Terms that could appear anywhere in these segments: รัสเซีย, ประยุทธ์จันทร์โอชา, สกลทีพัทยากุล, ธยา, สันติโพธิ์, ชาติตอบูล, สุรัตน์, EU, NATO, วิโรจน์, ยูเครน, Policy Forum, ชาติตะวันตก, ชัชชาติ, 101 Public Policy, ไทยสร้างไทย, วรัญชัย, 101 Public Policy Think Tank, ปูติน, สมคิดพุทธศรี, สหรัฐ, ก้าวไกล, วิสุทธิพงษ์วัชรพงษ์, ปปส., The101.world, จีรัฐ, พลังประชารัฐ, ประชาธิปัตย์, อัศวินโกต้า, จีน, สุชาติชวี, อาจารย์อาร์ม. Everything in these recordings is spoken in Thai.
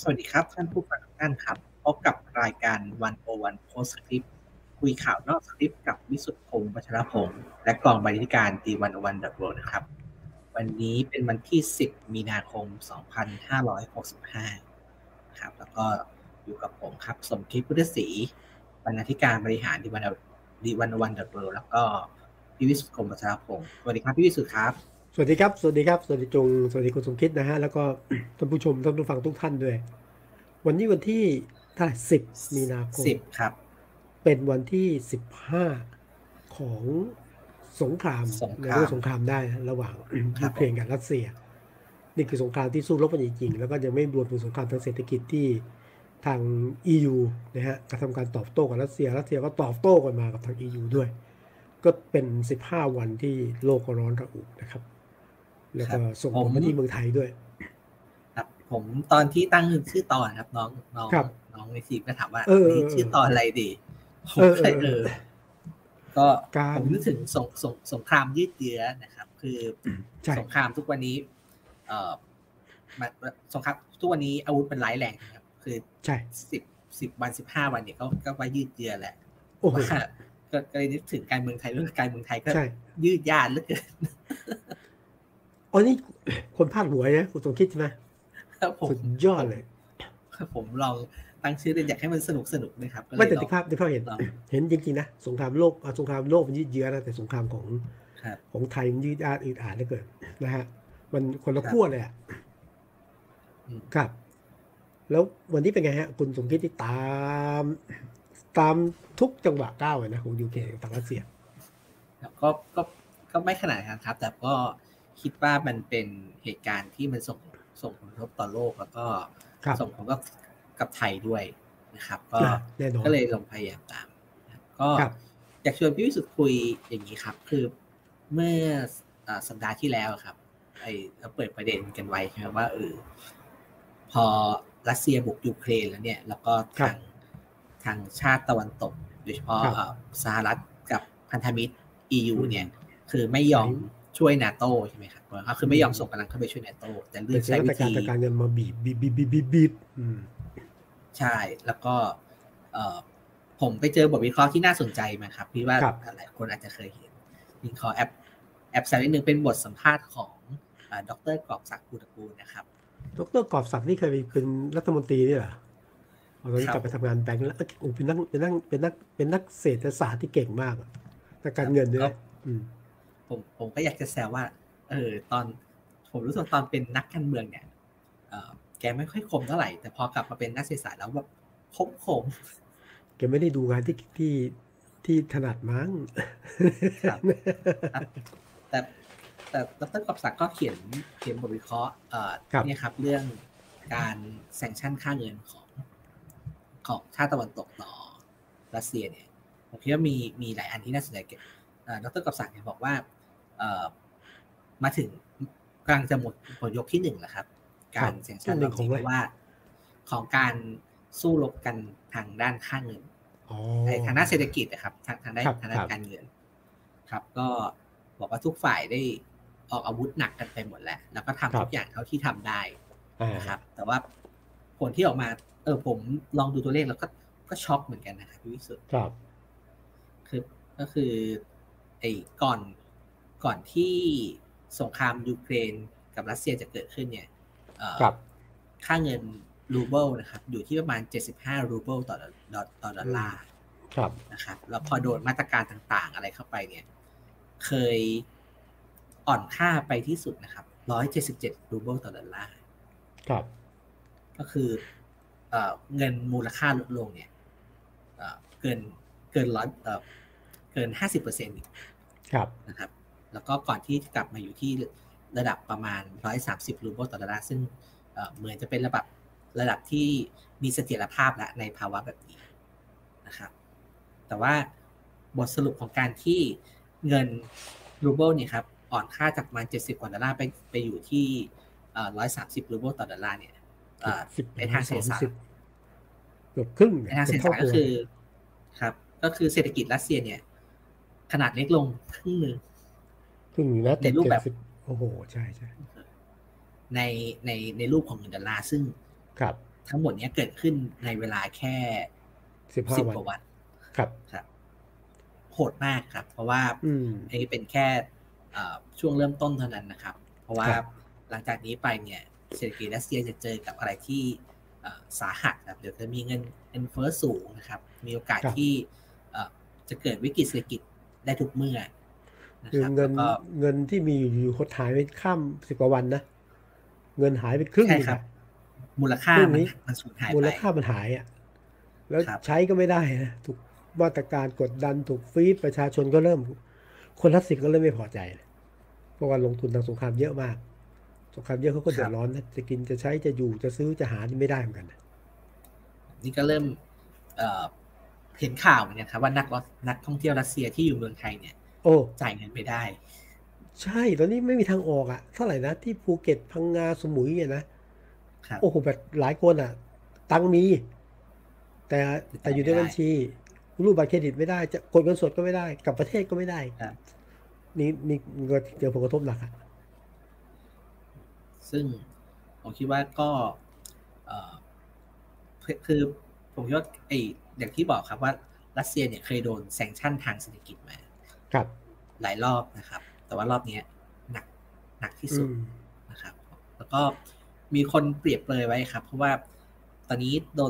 สวัสดีครับท่านผู้ฟังทุกท่านครับพบกับรายการ 101 Postscript คุยข่าวนอกสคริปต์กับวิสุทธิพงษ์วัชรพงษ์และกองบรรณาธิการ The101.world นะครับวันนี้เป็นวันที่10มีนาคม2565นะครับแล้วก็อยู่กับผมครับสมคิดพุทธศรีบรรณาธิการบริหาร The101.world แล้วก็พี่วิสุทธิพงษ์วัชรพงษ์สวัสดีครับพี่วิสุทธิครับสวัสดีครับสวัสดีครับสวัสดีจงสวัสดีคุณสมคิดนะฮะแล้วก็ท่านผู้ชมท่านผู้ฟังทุกท่านด้วยวันนี้วันที่เท่าไหร่10มีนาคม10ครับเป็นวันที่15ของสงครามในสงครามได้ระหว่างยูเครนกับรัสเซียนี่คือสงครามที่สู้รบกันจริงๆแล้วก็ยังไม่รวมถึงสงครามทางเศรษฐกิจที่ทาง EU นะฮะกระทำการตอบโต้กับรัสเซียรัสเซียก็ตอบโต้กันมากับทาง EU ด้วยก็เป็น15วันที่โลกร้อนระอุนะครับแล้วก็ส่งผมมาที่เมืองไทยด้วยครับผมตอนที่ตั้งชื่อตอนครับน้องในทีมก็ถามว่านี่ชื่อตอนอะไรดีผมเลยก็ผมนึกถึงสงครามยืดเยื้อนะครับคือสงครามทุกวันนี้สงครามทุกวันนี้อาวุธมันร้ายแรงครับคือ10 วัน15 วันเนี่ยก็ว่ายืดเยื้อแหละว่าก็เลยนึกถึงการเมืองไทยเรื่องการเมืองไทยก็ยืดยาดเหลือเกินอ๋อนี่คนพากย์หวยนะคุณสมคิดใช่ไหมสุดยอดเลยผมลองตั้งชื่ออยากให้มันสนุกๆนะครับไม่แต่ที่ภาพเห็นจริงๆนะสงครามโลกมันยืดเยื้อนะแต่สงครามของไทยมันยืดยาดอืดอาดเหลือเกินนะฮะมันคนละขั้วเลยอ่ะครับแล้ววันนี้เป็นไงฮะคุณสมคิดที่ตามทุกจังหวะก้าวเลยนะของยูเครนกับรัสเซียก็ไม่ขนาดนั้นครับแต่ก็คิดว่ามันเป็นเหตุการณ์ที่มันส่งผลกระทบต่อโลกแล้วก็ส่งผลกับไทยด้วยนะครับก็เลยลงพยายามตามก็อยากชวนพี่วิสุทธิ์คุยอย่างนี้ครับคือเมื่อสัปดาห์ที่แล้วครับเราเปิดประเด็นกันไว้ใช่ไหมว่าพอรัสเซียบุกยูเครนแล้วเนี่ยแล้วก็ทางชาติตะวันตกโดยเฉพาะสหรัฐกับพันธมิตร EU เนี่ยคือไม่ยอมช่วย NATO ใช่ไหมครับก็คือไม่ยอมส่งกำลังเข้าไปช่วย NATO แต่เลือกใช้วิธีการเงินมาบีบใช่แล้วก็ผมไปเจอบทวิเคราะห์ที่น่าสนใจมาครับพี่ว่าหลายคนอาจจะเคยเห็นมีขอแอปแซวนิดนึงเป็นบทสัมภาษณ์ของดร.กอบศักดิ์ภูตระกูลนะครับดร.กอบศักดิ์นี่เคยเป็นรัฐมนตรีนี่เหรอตอนนี้กลับไปทำงานแบงก์แล้วเป็นนักเศรษฐศาสตร์ที่เก่งมากแต่การเงินเนี่ยผมก็อยากจะแซวว่าตอนผมรู้สึกตอนเป็นนักการเมืองเนี่ยแกไม่ค่อยคมเท่าไหร่แต่พอกลับมาเป็นนักเศรษฐศาสตร์แล้วแบบคมแกไม่ได้ดูงานที่ถนัดมั้งแต่ดร.กอบศักดิ์ก็เขียนบทวิเคราะห์เนี่ยครับเรื่องการแซงชั่นค่าเงินของชาติตะวันตกต่อรัสเซียเนี่ยผมคิดว่ามีหลายอันที่น่าสนใจเกี่ยวดร.กอบศักดิ์บอกว่ามาถึงกลางจะหมดผลยกที่1แล้วครับการแซงชั่นเรื่องของว่าของการสู้รบกันทางด้านค่าเงินในทางด้านเศรษฐกิจนะครับทางด้านการเงินครับก็บอกว่าทุกฝ่ายได้ออกอาวุธหนักกันไปหมดแล้วแล้วก็ทำทุกอย่างเท่าที่ทำได้นะครับแต่ว่าผลที่ออกมาผมลองดูตัวเลขแล้วก็ช็อกเหมือนกันนะครับพี่วิสุทธิ์ครับก็คือก่อนที่สงครามยูเครนกับรัสเซียจะเกิดขึ้นเนี่ยค่าเงินรูเบิลนะครับอยู่ที่ประมาณ75รูเบิลต่อดอลลาร์นะครับแล้วพอโดนมาตรการต่างๆอะไรเข้าไปเนี่ยเคยอ่อนค่าไปที่สุดนะครับ177รูเบิลต่อดอลลาร์ครับก็คือเงินมูลค่าลดลงเนี่ยเกิน 50% ครับนะครับแล้วก็ก่อนที่กลับมาอยู่ที่ระดับประมาณ130รูเบิลต่อดอลลาร์ซึ่งเหมือนจะเป็นระดับที่มีเสถียรภาพแล้วในภาวะแบบนี้นะครับแต่ว่าบทสรุปของการที่เงินรูเบิลเนี่ยครับอ่อนค่าจากประมาณ70กว่าดอลลาร์ไปอยู่ที่130รูเบิลต่อดอลลาร์เนี่ยในทางเศรษฐศาสตร์เกือบครึ่งในทางเศรษฐศาสตร์ก็คือเศรษฐกิจรัสเซียเนี่ยขนาดเล็กลงครึ่งนึงแล้วแต่รูปแบบโอ้โหใช่ๆในรูปของเงินดอลลาร์ซึ่ง ทั้งหมดนี้เกิดขึ้นในเวลาแค่10กว่าวันครับครับโหดมากครับเพราะว่าอันนี้เป็นแค่ช่วงเริ่มต้นเท่านั้นนะครับเพราะว่าหลังจากนี้ไปเนี่ยเศรษฐกิจรัสเซียจะเจอกับอะไรที่สาหัสครับเดี๋ยวจะมีเงินเฟ้อสูงนะครับมีโอกาสที่จะเกิดวิกฤตเศรษฐกิจได้ทุกเมื่อนะครับแล้วก็เงินที่มีอยู่หดหายไปข้าม10กว่าวันนะเงินหายไปครึ่งนึงครับมูลค่ามันสูญหายไปมูลค่ามันหายอ่ะแล้วใช้ก็ไม่ได้นะถูกมาตรการกดดันถูกฟรีซประชาชนก็เริ่มคนรัสเซียก็เริ่มไม่พอใจเพราะว่าลงทุนทางสงครามเยอะมากสงครามเยอะเขาก็เดือดร้อนนะจะกินจะใช้จะอยู่จะซื้อจะหานี่ไม่ได้เหมือนกันนี่ก็เริ่มเห็นข่าวเนี่ยครับว่านักท่องเที่ยวรัสเซียที่อยู่เมืองไทยเนี่ยโอ้จ่ายเงินไม่ได้ใช่ตอนนี้ไม่มีทางออกอ่ะเท่าไหร่นะที่ภูเก็ตพังงาสมุยเนี่ยนะโอ้โหแบบหลายคนอ่ะตังมีแต่อยู่ในบัญชีรูปบัตรเครดิตไม่ได้จะกดเงินสดก็ไม่ได้กลับประเทศก็ไม่ได้นี่เจอผลกระทบหนักอ่ะซึ่งผมคิดว่าก็คือผมคิดว่าไอ้อย่างที่บอกครับว่ารัสเซียเนี่ยเคยโดนแซงชั่นทางเศรษฐกิจมาครับหลายรอบนะครับแต่ว่ารอบนี้หนักที่สุดนะครับแล้วก็มีคนเปรียบเปรยไว้ครับเพราะว่าตอนนี้โด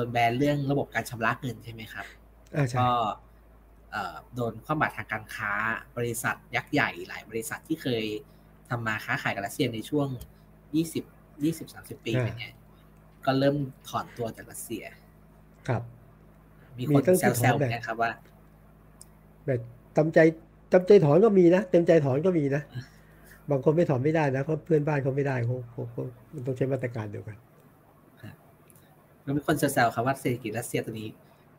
นแบนเรื่องระบบการชำระเงินใช่ไหมครับก็โดนความบาดทางการค้าบริษัทยักษ์ใหญ่หลายบริษัทที่เคยทำมาค้าขายกับรัสเซียในช่วง 20-30 ปีเป็นไงก็เริ่มถอนตัวจากรัสเซียครับมีคนแซวๆแบบนะครับว่าแบบจำใจถอนก็มีนะเต็มใจถอนก็มีนะบางคนไม่ถอนไม่ได้นะเพราะเพื่อนบ้านเขาไม่ได้เขามันต้องใช้มาตรการเดียวกันแล้วมีคนแซวๆครับว่าเศรษฐกิจรัสเซียตัวนี้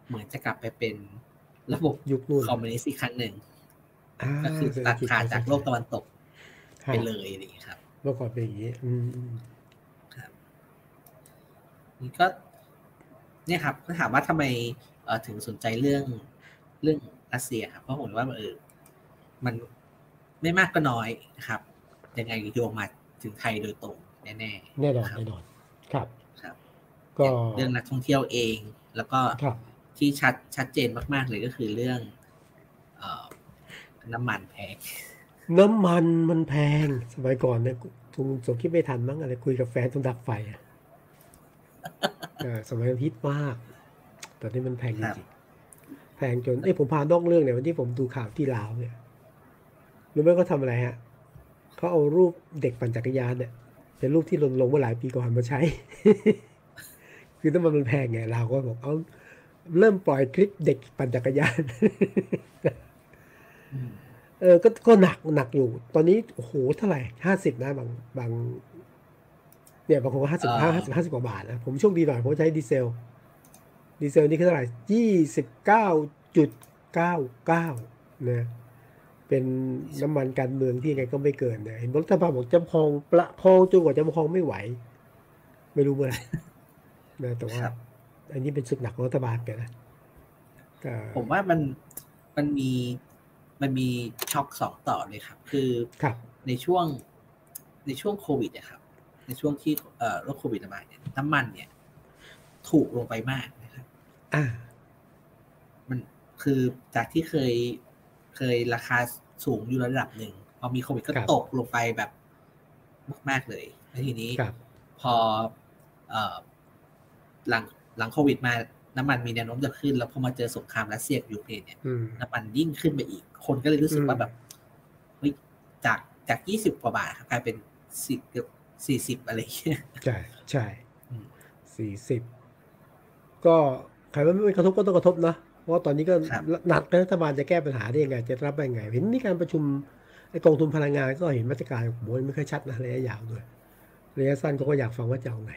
เหมือนจะกลับไปเป็นระบบยุคคอมมิวนิสต์อีกครั้งหนึ่งก็คือตัดขาดจากโลกตะวันตกไปเลยนี่ครับเมื่อก่อนเป็นอย่างนี้ครับนี่ก็เนี่ยครับถามว่าทำไมถึงสนใจเรื่องรัสเซียครับเพราะผมว่ามันไม่มากก็น้อยนะครับยังไงโยงมาถึงไทยโดยตรงแน่นอนครับครับก็เรื่องนักท่องเที่ยวเองแล้วก็ที่ชัดเจนมากๆเลยก็คือเรื่องน้ำมันแพงน้ำมันมันแพงสมัยก่อนเนี่ยทุนสมคิดไม่ทันมั้งอะไรคุยกับแฟนตรงดักไฟอ่ะสมัยพิษมากตอนนี้มันแพงจริงๆแพงจนผมพานอกเรื่องเนี่ยวันที่ผมดูข่าวที่ลาวเนี่ยรู้ไหมเขาทำอะไรฮะเขาเอารูปเด็กปั่นจักรยานเนี่ยเป็นรูปที่ลงเมื่อหลายปีก่อนมาใช้ คือน้ำมันมันแพงไงลาวก็บอกเอาเริ่มปล่อยคลิปเด็กปั่นจักรยาน ก็หนักอยู่ตอนนี้โอ้โหเท่าไหร่50นะบางเนี่ยบางคนก็50กว่าบาทนะผมโชคดีหน่อยผมใช้ดีเซลนี่คือเท่าไหร่29.99นะเป็นน้ำมันการเมืองที่ไงก็ไม่เกินนะเห็นรัฐบาลบอกจะประคองจนกว่าจะประคองไม่ไหวไม่รู้เมื่อไหร่นะแต่ว่าอันนี้เป็นศึกหนักของรัฐบาลไปนะผมว่ามันมีช็อค2ต่อเลยครับคือในช่วงโควิดนะครับในช่วงที่โรคโควิดระบาดเนี่ยน้ำมันเนี่ยถูกลงไปมากนะครับมันคือจากที่เคยราคาสูงอยู่ระดับหนึ่งพอมีโควิดก็ตกลงไปแบบมากๆเลยแล้วทีนี้พอหลังโควิดมาน้ำมันมีแนวโน้มจะขึ้นแล้วพอมาเจอสงครามรัสเซียกับยูเครนเนี่ยน้ำมันยิ่งขึ้นไปอีกคนก็เลยรู้สึกว่าแบบเฮ้ยจาก20กว่าบาทกลายเป็น10เกือบ40อะไรอย่างเงี้ยใช่40ก็ใครว่าไม่กระทบก็ต้องกระทบนะเพราะตอนนี้ก็หนักรัฐบาลจะแก้ปัญหาได้ยังไงจะรับได้ยังไงเห็นนี่การประชุมไอ้กองทุนพลังงานก็เห็นมาตรการโหยไม่ค่อยชัดนะระยะยาวด้วยระยะสั้นก็อยากฟังว่าจะเอาไง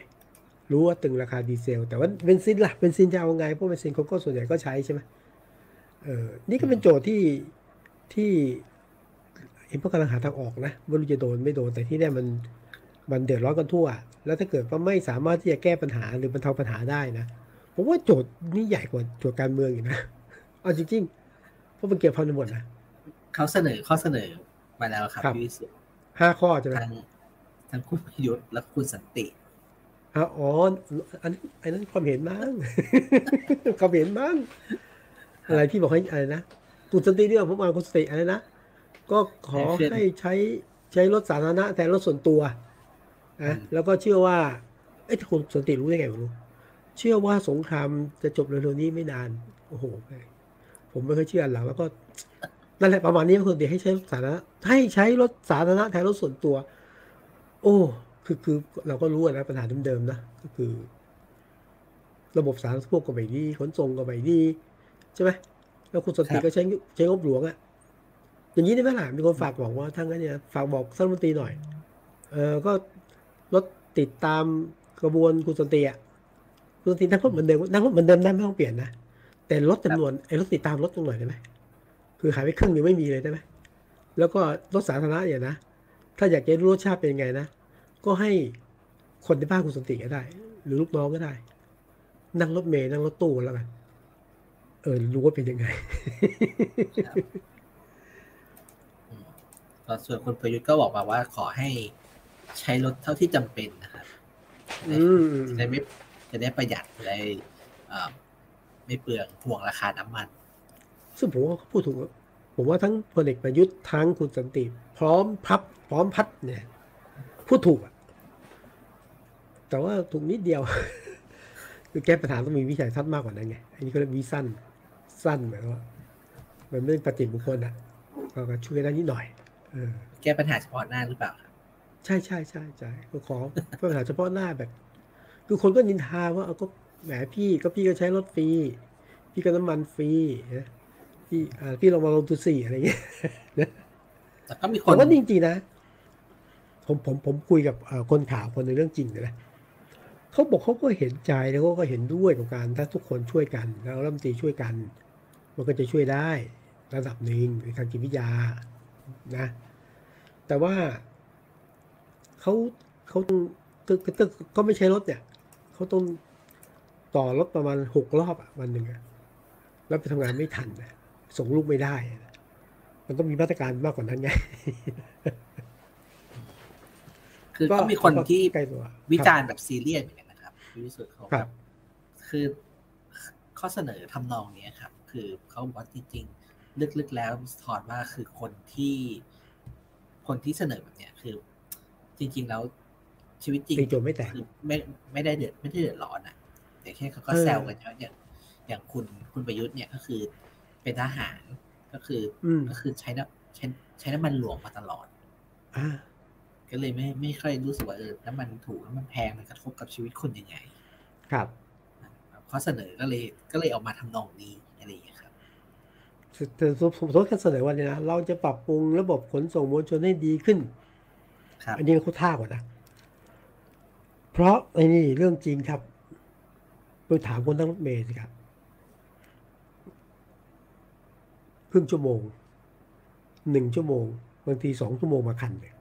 รู้ว่าตึงราคาดีเซลแต่ว่าเบนซินล่ะเบนซินจะเอาไงเพราะเบนซินก็ส่วนใหญ่ก็ใช้ใช่ไหมนี่ก็เป็นโจทย์ที่เห็นพวกกำลังหาทางออกนะไม่รู้จะโดนไม่โดนแต่ที่แน่มันเดือดร้อนกันทั่วแล้วถ้าเกิดว่าไม่สามารถที่จะแก้ปัญหาหรือบรรเทาปัญหาได้นะผมว่าโจทย์นี่ใหญ่กว่าโจทย์การเมืองอีกนะเอาจริงๆเพราะมันเกี่ยวพันกันหมดนะเขาเสนอข้อเสนอมาแล้วครับ5 ข้อใช่ไหมทั้งคุณประยุทธ์และคุณสันติ อ๋ออันนั้นความเห็นมั้งความเห็นมั้งอะไรที่บอกให้อะไรนะตุนสติเรื่องผมอ่านคุณสติอะไรนะก็ขอให้ใช้รถสาธารณะแทนรถส่วนตัวนะแล้วก็เชื่อว่าไอ้คุณสติรู้ได้ไงผมรู้เชื่อว่าสงครามจะจบเร็วๆนี้ไม่นานโอ้โหผมไม่เคยเชื่อหลังแล้วก็นั่นแหละประมาณนี้คุณสติให้ใช้รถสาธารณะแทนรถส่วนตัวโอ้คือเราก็รู้นะปัญหาเดิมๆนะก็คือระบบสาธารณสุขก็ไม่ดีขนส่งก็ไม่ดีใช่ไหมแล้วคุณสนติก็ใช้งบหลวงอ่ะอย่างนี้ได้ไหมล่ะมีคนฝากบอกว่าทั้งนั้นเนี่ยฝากบอกท่านรัฐมนตรีหน่อยก็รถติดตามกระบวนคุณสนติอ่ะคุณสนตินั่งรถเหมือนเดิมได้ไม่ต้องเปลี่ยนนะแต่ลดจำนวนไอ้รถติดตามลดลงหน่อยได้ไหมคือหายไปครึ่งหนึ่งไม่มีเลยได้ไหมแล้วก็รถสาธารณะอย่างนะถ้าอยากจะรู้รสชาติเป็นยังไงนะก็ให้คนในบ้านคุณสนติก็ได้หรือลูกน้องก็ได้นั่งรถเมล์นั่งรถตู้แล้วกันรู้ว่าเป็นยังไงส่วนคุณประยุทธ์ก็บอกมาว่าขอให้ใช้รถเท่าที่จำเป็นนะครับจะได้ประหยัดอะไรไม่เปลืองห่วงราคาน้ำมันซึ่งผมว่าเขาพูดถูกผมว่าทั้งพลเอกประยุทธ์ทั้งคุณสันติพร้อมพัดเนี่ยพูดถูกแต่ว่าถูกนิดเดียวคือแก้ปัญหาต้องมีวิสัยทัศน์มากกว่านั้นไงอันนี้ก็เรียกวิสั้นหมายว่ามันไม่เป็นปฏิบุคคลนะก็ช่วยได้นิดหน่อยแก้ปัญหาเฉพาะหน้าหรือเปล่าใช่ก็ขอปัญหาเฉพาะหน้าแบบคือคนก็นินทาว่าก็แหมพี่ก็ใช้รถฟรีพี่ก็น้ำมันฟรีนะพี่ลองมาลงทุนสี่อะไรอย่างเงี้ยแต่ก็มีคนว่าจริงๆนะผมคุยกับคนข่าวคนในเรื่องจริงนะเขาบอกเขาก็เห็นใจแล้วก็เห็นด้วยกับการถ้าทุกคนช่วยกันแล้วรัฐมนตรีช่วยกันมันก็จะช่วยได้ระดับหนึ่งในทางจิตวิทยานะแต่ว่าเขาก็ไม่ใช่รถเนี่ยเขาต้องต่อรถประมาณ6 รอบวันหนึ่งแล้วไปทำงานไม่ทันส่งลูกไม่ได้มันต้องมีมาตรการมากกว่านั้นไงคือก็มีคนที่วิจารณ์แบบซีเรียสเหมือนกันนะครับรู้สึกเขาคือข้อเสนอทำนองนี้ครับคือเขาบอกว่าจริงๆลึกๆแล้วสะท้อนว่าคือคนที่เสนอแบบเนี้ยคือจริงๆแล้วชีวิตจริงคือไม่ได้เดือดร้อนอ่ะแต่แค่เขาก็แซวกันอย่างคุณประยุทธ์เนี่ยก็คือเป็นทหารก็คือใช้น้ำมันหลวงมาตลอดก็เลยไม่ค่อยรู้สึกว่าน้ำมันถูกน้ำมันแพงมันกระทบกับชีวิตคนยังไงครับข้อเสนอก็เลยออกมาทำนองนี้อะไรอย่างนี้ครับแต่ผมโทษการเสนอวันนี้นะเราจะปรับปรุงระบบขนส่งมวลชนให้ดีขึ้นอันนี้เขาท่ากว่านะเพราะไอ้นี่เรื่องจริงครับไปถามคนทั้งรถเมล์สิครับครึ่งชั่วโมง1 ชั่วโมงบางที2 ชั่วโมงมาคันเลย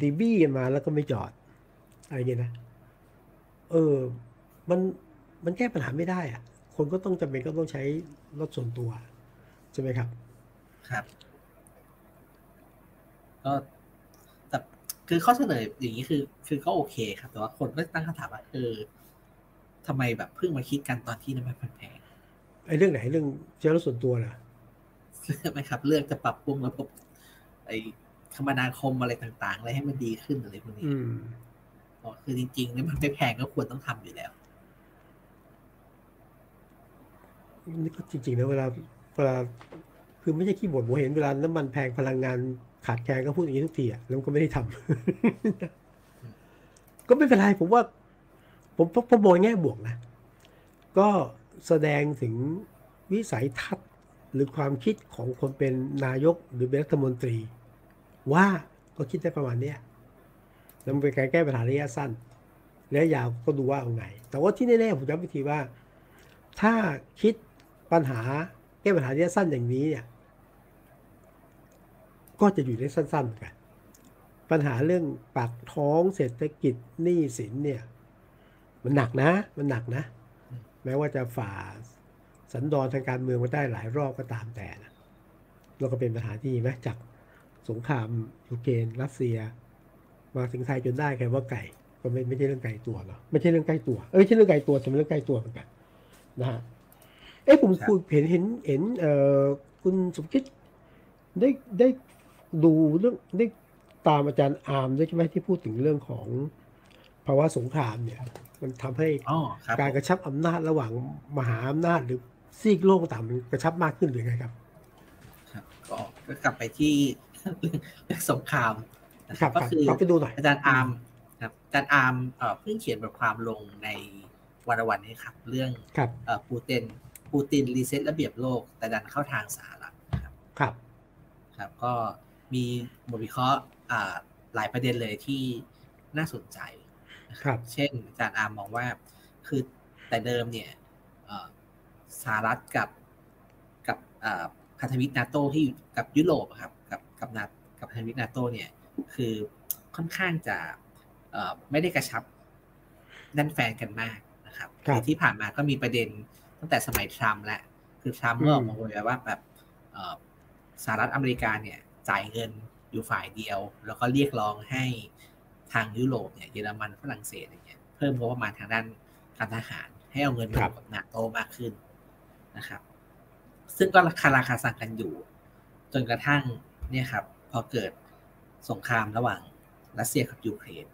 ดีบี้กันมาแล้วก็ไม่จอดอะไรอย่างนี้นะมันแก้ปัญหาไม่ได้อ่ะคนก็ต้องจำเป็นก็ต้องใช้รถส่วนตัวใช่ไหมครับครับก็แต่คือข้อเสนออย่างนี้คือก็โอเคครับแต่ว่าคนก็ตั้งคำถามว่าทำไมแบบเพิ่งมาคิดกันตอนที่น้ำมันแพงไอ้เรื่องไหนเรื่องใช้รถส่วนตัวเหรอใช่ไหมครับเรื่องจะปรับปรุงระบบไอคมนาคมอะไรต่างๆอะไรให้มันดีขึ้นอะไรพวกนี้คือจริงๆเนี่ยมันไม่แพงก็ควรต้องทำอยู่แล้วนี่ก็จริงๆนะเวลาคือไม่ใช่ขี้บ่นผมเห็นเวลาน้ำมันแพงพลังงานขาดแคลนก็พูดอย่างนี้ทุกทีอ่ะแล้วก็ไม่ได้ทำก็ไม่เป็นไรผมว่าผมมองแง่บวกนะก็แสดงถึงวิสัยทัศน์หรือความคิดของคนเป็นนายกหรือเป็นรัฐมนตรีว่าก็คิดได้ประมาณนี้แล้วมันเป็นการแก้ปัญหาระยะสั้นระยะยาวก็ดูว่าเอาไงแต่ว่าที่แน่ๆผมย้ำอีกทีว่าถ้าคิดปัญหาแก้ปัญหาระยะสั้นอย่างนี้เนี่ยก็จะอยู่ได้สั้นๆกันปัญหาเรื่องปากท้องเศรษฐกิจหนี้สินเนี่ยมันหนักนะแม้ว่าจะฝ่าสันดอนทางการเมืองมาได้หลายรอบก็ตามแต่นะแล้วก็เป็นปัญหาที่ไหมจากสงครามยูเครนรัสเซียมาถึงไทยจนได้แค่ว่าไก่ ก็ไม่ใช่เรื่องไกลตัวหรอไม่ใช่เรื่องไกลตัวไม่ใช่เรื่องไกลตัวแต่เป็นเรื่องไกลตัวเหมือนกันนะฮะผมเห็นคุณสมคิดได้ดูเรื่องได้ตามอาจารย์อาร์มด้วยใช่ไหมที่พูดถึงเรื่องของภาวะสงครามเนี่ยมันทำให้การกระชับอำนาจระหว่างมหาอำนาจหรือซีกโลกต่างมันกระชับมากขึ้นหรือไงครับก็กลับไปที่เรื่องสงครามนะครับก็คืออาจารย์อาร์มครับอาจารย์อาร์มเพิ่งเขียนบทความลงใน101นี้ครับเรื่องปูตินรีเซ็ตระเบียบโลกแต่ดันเข้าทางสหรัฐครับครับก็มีบทวิเคราะห์หลายประเด็นเลยที่น่าสนใจนะครับเช่นอาจารย์อาร์มมองว่าคือแต่เดิมเนี่ยสหรัฐกับพันธมิตร NATO ที่อยู่กับยุโรปครับกับพันธมิตร NATO เนี่ยคือค่อนข้างจะไม่ได้กระชับแน่นแฟนกันมากนะครับที่ผ่านมาก็มีประเด็นตั้งแต่สมัยทรัมป์และคือทรัมป์เมื่อออกมาโวยว่าแบบสหรัฐอเมริกาเนี่ยจ่ายเงินอยู่ฝ่ายเดียวแล้วก็เรียกร้องให้ทางยุโรปเนี่ยเยอรมันฝรั่งเศสอะไรเงี้ยเพิ่มงบประมาณทางด้านการทหารให้เอาเงินมากับ NATO มากขึ้นนะครับซึ่งก็คาราคาซังกันอยู่จนกระทั่งเนี่ยครับพอเกิดสงครามระหว่างรัสเซียกับยูเครน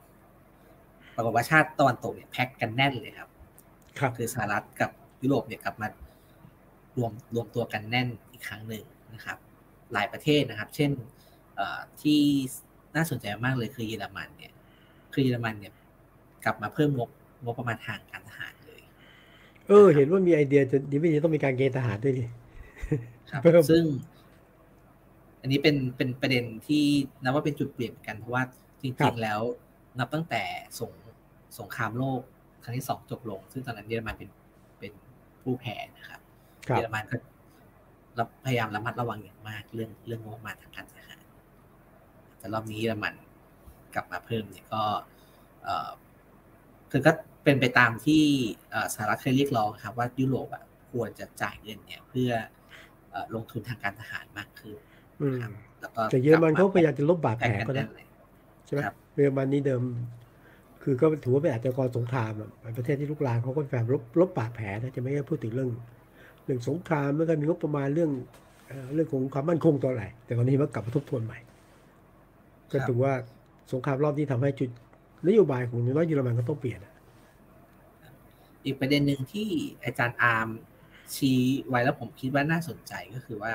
ปรากฏว่าชาติตะวันตกเนี่ยแพ็คกันแน่นเลยครับคือสหรัฐกับยุโรปเนี่ยกลับมารวมตัวกันแน่นอีกครั้งหนึ่งนะครับหลายประเทศนะครับเช่นที่น่าสนใจมากเลยคือเยอรมันเนี่ยกลับมาเพิ่มงบประมาณทางการทหารเลยเห็นว่ามีไอเดียจะดีไม่ดีต้องมีการเกณฑ์ทหารด้วยดิครับซึ่งอันนี้เป็นประเด็นที่นับว่าเป็นจุดเปลี่ยนกันเพราะว่าจริงๆแล้วนับตั้งแต่สงครามโลกครั้งที่2จบลงซึ่งตอนนั้นเยอรมันเป็นผู้แพ้นะครับเยอรมันก็พยายามระมัดระวังอย่างมากเรื่องงบประมาณทางการทหารแต่รอบนี้เยอรมันกลับมาเพิ่มเนี่ยก็คือก็เป็นไปตามที่สหรัฐเคยเรียกร้องครับว่ายุโรปควรจะจ่ายเงินเนี่ยเพื่อลงทุนทางการทหารมากขึ้นครับแล้วก็แต่เยอรมันเขาพยายามจะลบบาดแผลก็ได้ใช่ไหมเยอรมันนี่เดิมคือก็ถือว่าเป็นอาชญากรสงครามประเทศที่ลุกลามเขาก็พยายามลบบาดแผลนะจะไม่ได้พูดถึงเรื่องสงครามแล้วก็มีงบประมาณเรื่องของความมั่นคงต่ออะไรแต่ตอนนี้มันกลับมาทบทวนใหม่ก็ถือว่าสงครามรอบนี้ทำให้จุดนโยบายของเยอรมันก็ต้องเปลี่ยนอีกประเด็นหนึ่งที่อาจารย์อาร์มชี้ไว้แล้วผมคิดว่าน่าสนใจก็คือว่า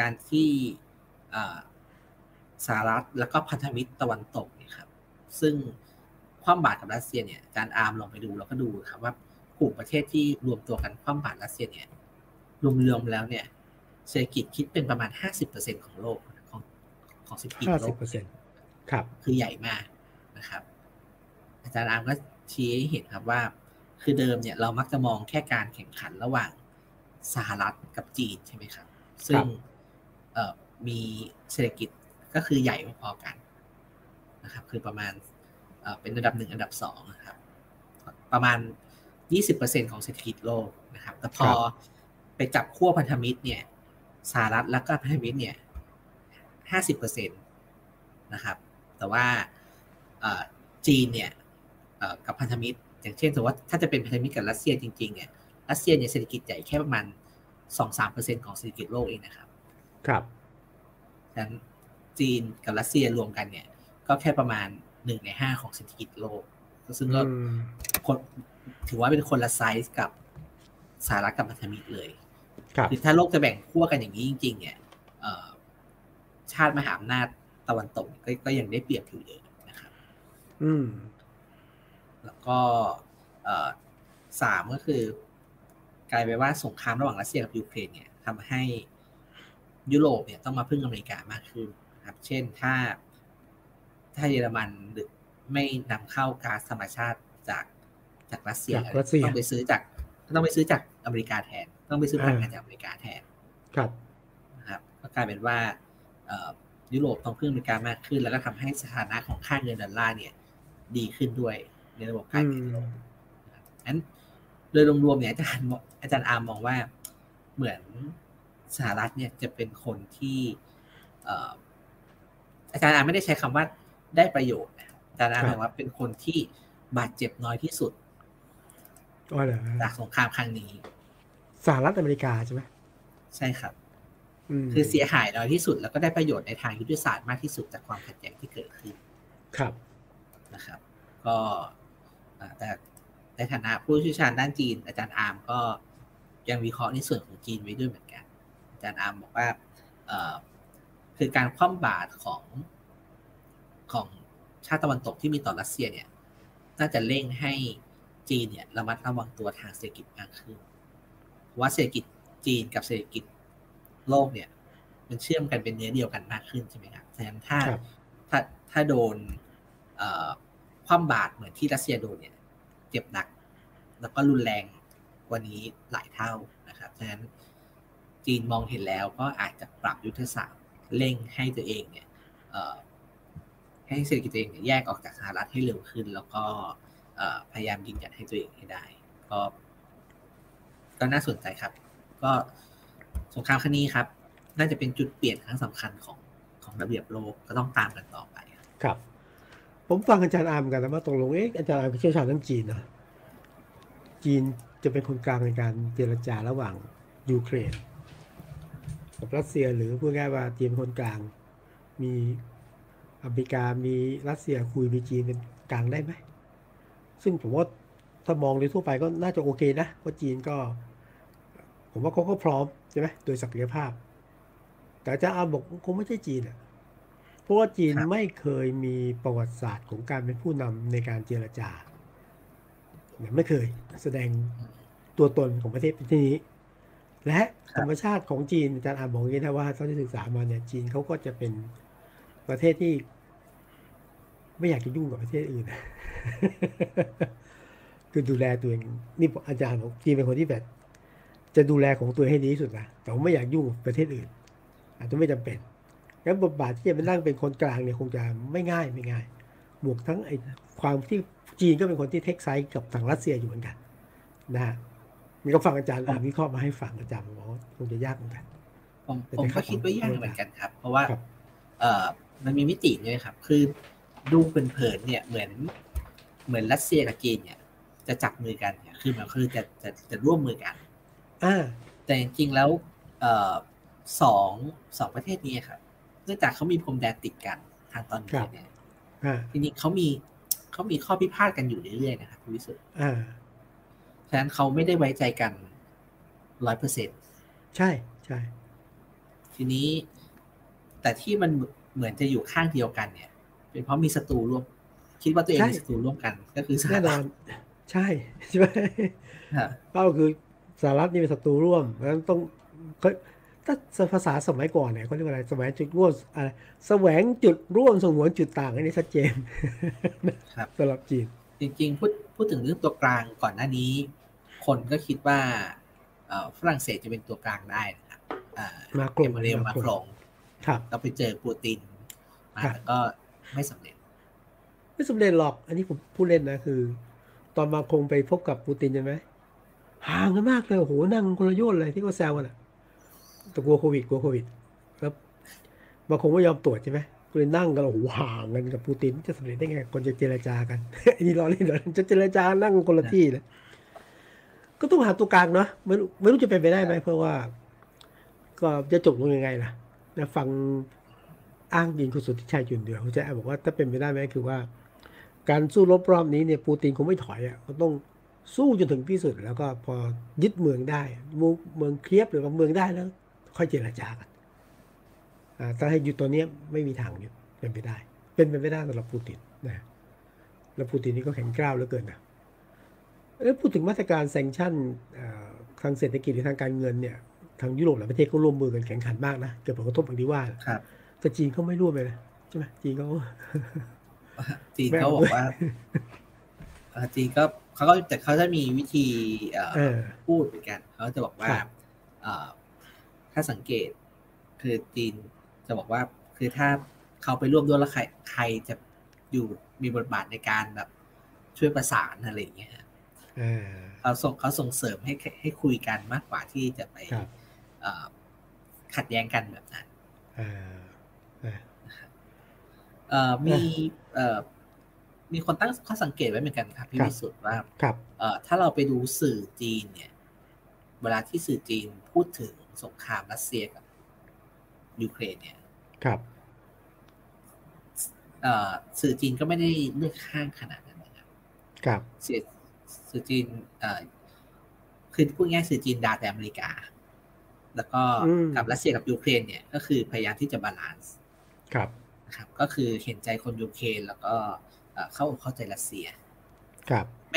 การที่สหรัฐแล้วก็พันธมิตรตะวันตกเนี่ยครับซึ่งคว่ำบาตรกับรัสเซียเนี่ยอาจารย์อาร์มลองไปดูแล้วก็ดูครับว่ากลุ่มประเทศที่รวมตัวกันคว่ำบาตรรัสเซียเนี่ยรวมแล้วเนี่ยเศรษฐกิจคิดเป็นประมาณ 50% ของโลกของเศรษฐกิจโลก 50% ครับคือใหญ่มากนะครับอาจารย์อาร์มก็ชี้ให้เห็นครับว่าคือเดิมเนี่ยเรามักจะมองแค่การแข่งขันระหว่างสหรัฐกับจีนใช่ไหมครับซึ่งมีเศรษฐกิจก็คือใหญ่พอๆกันนะครับคือประมาณเป็นอันดับ1อันดับ2นะครับประมาณ 20% ของเศรษฐกิจโลกนะครับแต่พอไปจับขั้วพันธมิตรเนี่ยสหรัฐแล้วก็พันธมิตรเนี่ย 50% นะครับแต่ว่าจีนเนี่ยกับพันธมิตรอย่างเช่นสมมติว่าถ้าจะเป็นพันธมิตรกับรัสเซียจริงๆเนี่ยรัสเซียเนี่ยเศรษฐกิจใหญ่แค่ประมาณ 2-3% ของเศรษฐกิจโลกเองนะครับครับฉะนั้นจีนกับรัสเซียรวมกันเนี่ยก็แค่ประมาณ1ใน5ของเศรษฐกิจโลกซึ่งก็ถือว่าเป็นคนละไซส์กับสหรัฐกับพันธมิตรเลยคือถ้าโลกจะแบ่งขั้วกันอย่างนี้จริงๆเนี่ยชาติมหาอำนาจตะวันตกก็ยังได้เปรียบอยู่เยอะนะครับแล้วก็3ก็คือกลายไปว่าสงครามระหว่างรัสเซียกับยูเครนเนี่ยทำให้ยุโรปเนี่ยต้องมาพึ่งอเมริกามากขึ้นนะครับเช่นถ้าเยอรมันไม่นำเข้าก๊าซธรรมชาติจากรัสเซียต้องไปซื้อจากอเมริกาแทนต้องไปซื้อพลังงานจากอเมริกาแทนครับนะครับก็กลายเป็นว่ายุโรปต้องพึ่งอเมริกามากขึ้นแล้วก็ทำให้สถานะของค่าเงินดอลลาร์เนี่ยดีขึ้นด้วยในระบบการเงินนั้นโดยรวมๆเนี่ยอาจารย์อาร์มมองว่าเหมือนสหรัฐเนี่ยจะเป็นคนที่อาจารย์อาร์มไม่ได้ใช้คำว่าได้ประโยชน์นะครับ แต่อาจารย์บอกว่าเป็นคนที่บาดเจ็บน้อยที่สุดจากสงครามครั้งนี้สหรัฐอเมริกาใช่ไหมใช่ครับคือเสียหายน้อยที่สุดแล้วก็ได้ประโยชน์ในทางยุทธศาสตร์มากที่สุดจากความขัดแย้งที่เกิดขึ้นครับนะครับก็แต่ในฐานะผู้เชี่ยวชาญด้านจีนอาจารย์อาร์มก็ยังวิเคราะห์ในส่วนของจีนไว้ด้วยเหมือนกันอาจารย์อาร์มบอกว่าคือการคว่ำบาตรของชาติตะวันตกที่มีต่อรัสเซียเนี่ยน่าจะเร่งให้จีนเนี่ยระมัดระวังตัวทางเศรษฐกิจมากขึ้นว่าเศรษฐกิจจีนกับเศรษฐกิจโลกเนี่ยมันเชื่อมกันเป็นเนื้อเดียวกันมากขึ้นใช่ไหมครับแต่ถ้าโดนคว่ำบาตรเหมือนที่รัสเซียโดนเนี่ยเจ็บหนักแล้วก็รุนแรงกว่านี้หลายเท่านะครับฉะนั้นจีนมองเห็นแล้วก็อาจจะปรับยุทธศาสตร์เร่งให้ตัวเองเนี่ยให้เศรษฐกิจตัวเองแยกออกจากสหรัฐให้เร็วขึ้นแล้วก็พยายามยืนหยัดให้ตัวเองให้ได้ก็น่าสนใจครับก็สงครามครั้งนี้ครับน่าจะเป็นจุดเปลี่ยนครั้งสำคัญของระเบียบโลกก็ต้องตามกันต่อไปครับผมฟังอาจารย์อาร์มกันนะว่าตกลงอาจารย์อาร์มเชี่ยวชาญเรื่องจีนนะจีนจะเป็นคนกลางในการเจรจาระหว่างยูเครนกับรัสเซียหรือพูดง่ายว่าจีนเป็นคนกลางมีอเมริกามีรัสเซียคุยมีจีนเป็นกลางได้ไหมซึ่งผมว่าถ้ามองโดยทั่วไปก็น่าจะโอเคนะเพราะจีนก็ผมว่าเขาก็พร้อมใช่ไหมโดยศักยภาพแต่อาจารย์อาร์มบอกคงไม่ใช่จีนอ่ะเพราะว่าจีนไม่เคยมีประวัติศาสตร์ของการเป็นผู้นำในการเจรจาไม่เคยแสดงตัวตนของประเทศที่นี้และธรรมชาติของจีนอาจารย์อาร์มบอกอย่างนี้นะว่าตอนที่ศึกษามาเนี่ยจีนเขาก็จะเป็นประเทศที่ไม่อยากจะยุ่งกับประเทศอื่นคือดูแลตัวเองนี่อาจารย์บอกจีนเป็นคนที่แบบจะดูแลของตัวให้ดีที่สุดนะแต่ผมไม่อยากยุ่งกับประเทศอื่นอาจจะไม่จำเป็นงั้นบทบาทที่จะเป็นนั่งเป็นคนกลางเนี่ยคงจะไม่ง่ายบวกทั้งไอ้ความที่จีนก็เป็นคนที่เทคไซส์กับทางรัสเซียอยู่เหมือนกันนะฮะมีก็ฟังอาจารย์อาวิเคราะห์มาให้ฟังอาจารย์บอกว่าคงจะยากเหมือนกันผมก็คิดว่ายากเหมือนกันครับเพราะว่ามันมีมิติด้วยครับคือดูเผินๆเนี่ยเหมือนรัสเซียกับจีนเนี่ยจะจับมือกันเนี่ยคือมันคือจะร่วมมือกันแต่จริงๆแล้วสองประเทศนี้ครับเนื่องจากเขามีพรมแดนติดกันทางตอนเหนือเนี่ยทีนี้เขามีข้อพิพาทกันอยู่เรื่อยๆนะครับคุณวิสุทธิ์ฉะนั้นเขาไม่ได้ไว้ใจกัน 100% ใช่ใช่ทีนี้แต่ที่มันเหมือนจะอยู่ข้างเดียวกันเนี่ยเป็นเพราะมีศัตรูร่วมคิดว่าตัวเองมีศัตรูร่วมกันก็คือสหรัฐใช่ใช่ไหมเป้าคือสหรัฐนี่เป็นศัตรูร่วมเพราะฉะนั้นต้องถ้าภาษาสมัยก่อนเนี่ยเขาเรียกว่าอะไรสมัยจุดร่วมอะไรแสวงจุดร่วมสงวนจุดต่างอันนี้ชัดเจนครับสำหรับจีนจริงๆพูดถึงเรื่องตัวกลางก่อนหน้านี้คนก็คิดว่าฝรั่งเศสจะเป็นตัวกลางได้นะครับมาโกรมาเรลมาโกรครับเราไปเจอปูตินมาก็ไม่สำเร็จหรอกอันนี้ผมพูดเล่นนะคือตอนมาโกรไปพบกับปูตินใช่ไหมห่างกันมากเลยโอ้โหนั่งคนละโยนเลยที่เขาแซวกันอ่ะแต่กลัวโควิดแล้วมาคงไม่ยอมตรวจใช่ไหมก็เลยนั่งกันโอ้โหห่างกันกับปูตินจะสำเร็จได้ไงคนจะเจรจากันไอ้นี่ล้อเล่นๆจะเจรจานั่งคนละที่เลยก็ต้องหาตัวกลางเนาะไม่รู้จะเป็นไปได้ไหมเพราะว่าก็จะจบลงยังไงล่ะฟังอ้างอิงคุณสุทธิชัยจุนเดือเขาจะบอกว่าถ้าเป็นไปได้ไหมคือว่าการสู้รบรอบนี้เนี่ยปูตินคงไม่ถอยอ่ะเขาต้องสู้จนถึงที่สุดแล้วก็พอยึดเมืองได้เมืองเคียฟหรือว่าเมืองได้แล้วค่อยเจรจากันถ้าให้อยู่ตัวเนี้ยไม่มีทางเนี่ยเป็นไปไม่ได้สำหรับปูตินนะแล้วปูตินนี่ก็แข็งกร้าวเหลือเกินนะแล้วพูดถึงมาตรการแซงชั่นทางเศรษฐกิจหรือทางการเงินเนี่ยทางยุโรปหลายประเทศก็ร่วมมือกันแข่งขันมากนะเกิดผลกระทบอย่างที่ว่าครับแต่จีนเขาไม่ร่วมเลยนะใช่ไหมจีนเขาบอกว่าจีนก็เขาก็แต่เขาจะมีวิธีพูดเหมือนกันเขาจะบอกว่าถ้าสังเกตคือจีนจะบอกว่าคือถ้าเขาไปร่วมด้วยแล้วใครจะอยู่มีบทบาทในการแบบช่วยประสานอะไรอย่างเงี้ยเขาส่งเสริมให้คุยกันมากกว่าที่จะไปขัดแย้งกันแบบนั้นมี มีคนตั้งข้อสังเกตไว้เหมือนกันครับพี่วิสุทธิ์ว่าถ้าเราไปดูสื่อจีนเนี่ยเวลาที่สื่อจีนพูดถึงสงครามรัสเซียกับยูเครนเนี่ยสื่อจีนก็ไม่ได้เลือกข้างขนาดนั้นนะครับสื่อจีนคือพูดง่ายสื่อจีนด่าแต่อเมริกาแล้วก็กับรัสเซียกับยูเครนเนี่ยก็คือพยายามที่จะบาลานซ์นะครับก็คือเห็นใจคนยูเครนแล้วก็เข้าใจรัสเซียไ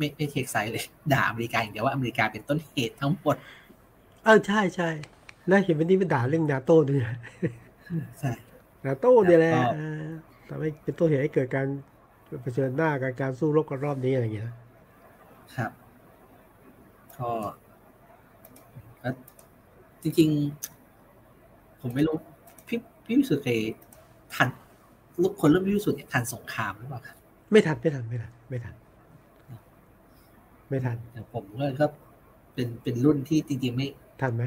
ม่เทคไซด์เลยด่าอเมริกาอย่างเดียวว่าอเมริกาเป็นต้นเหตุทั้งหมดใช่ใช่น่าเห็นวันนี้มันด่าเรื่อง NATO ด้วยใช่ NATO เนี่ยแหละทำให้เป็นต้นเหตุให้เกิดการเผชิญหน้าการสู้รบกันรอบนี้อะไรอย่างเงี้ยครับก็จริงๆผมไม่รู้พี่วิสุทธิ์เคยทันลูกคนเริ่มพี่วิสุทธิ์เนี่ยทันสงครามหรือเปล่าครับไม่ทันแต่ผมก็เป็นรุ่นที่จริงๆไม่ทันไหม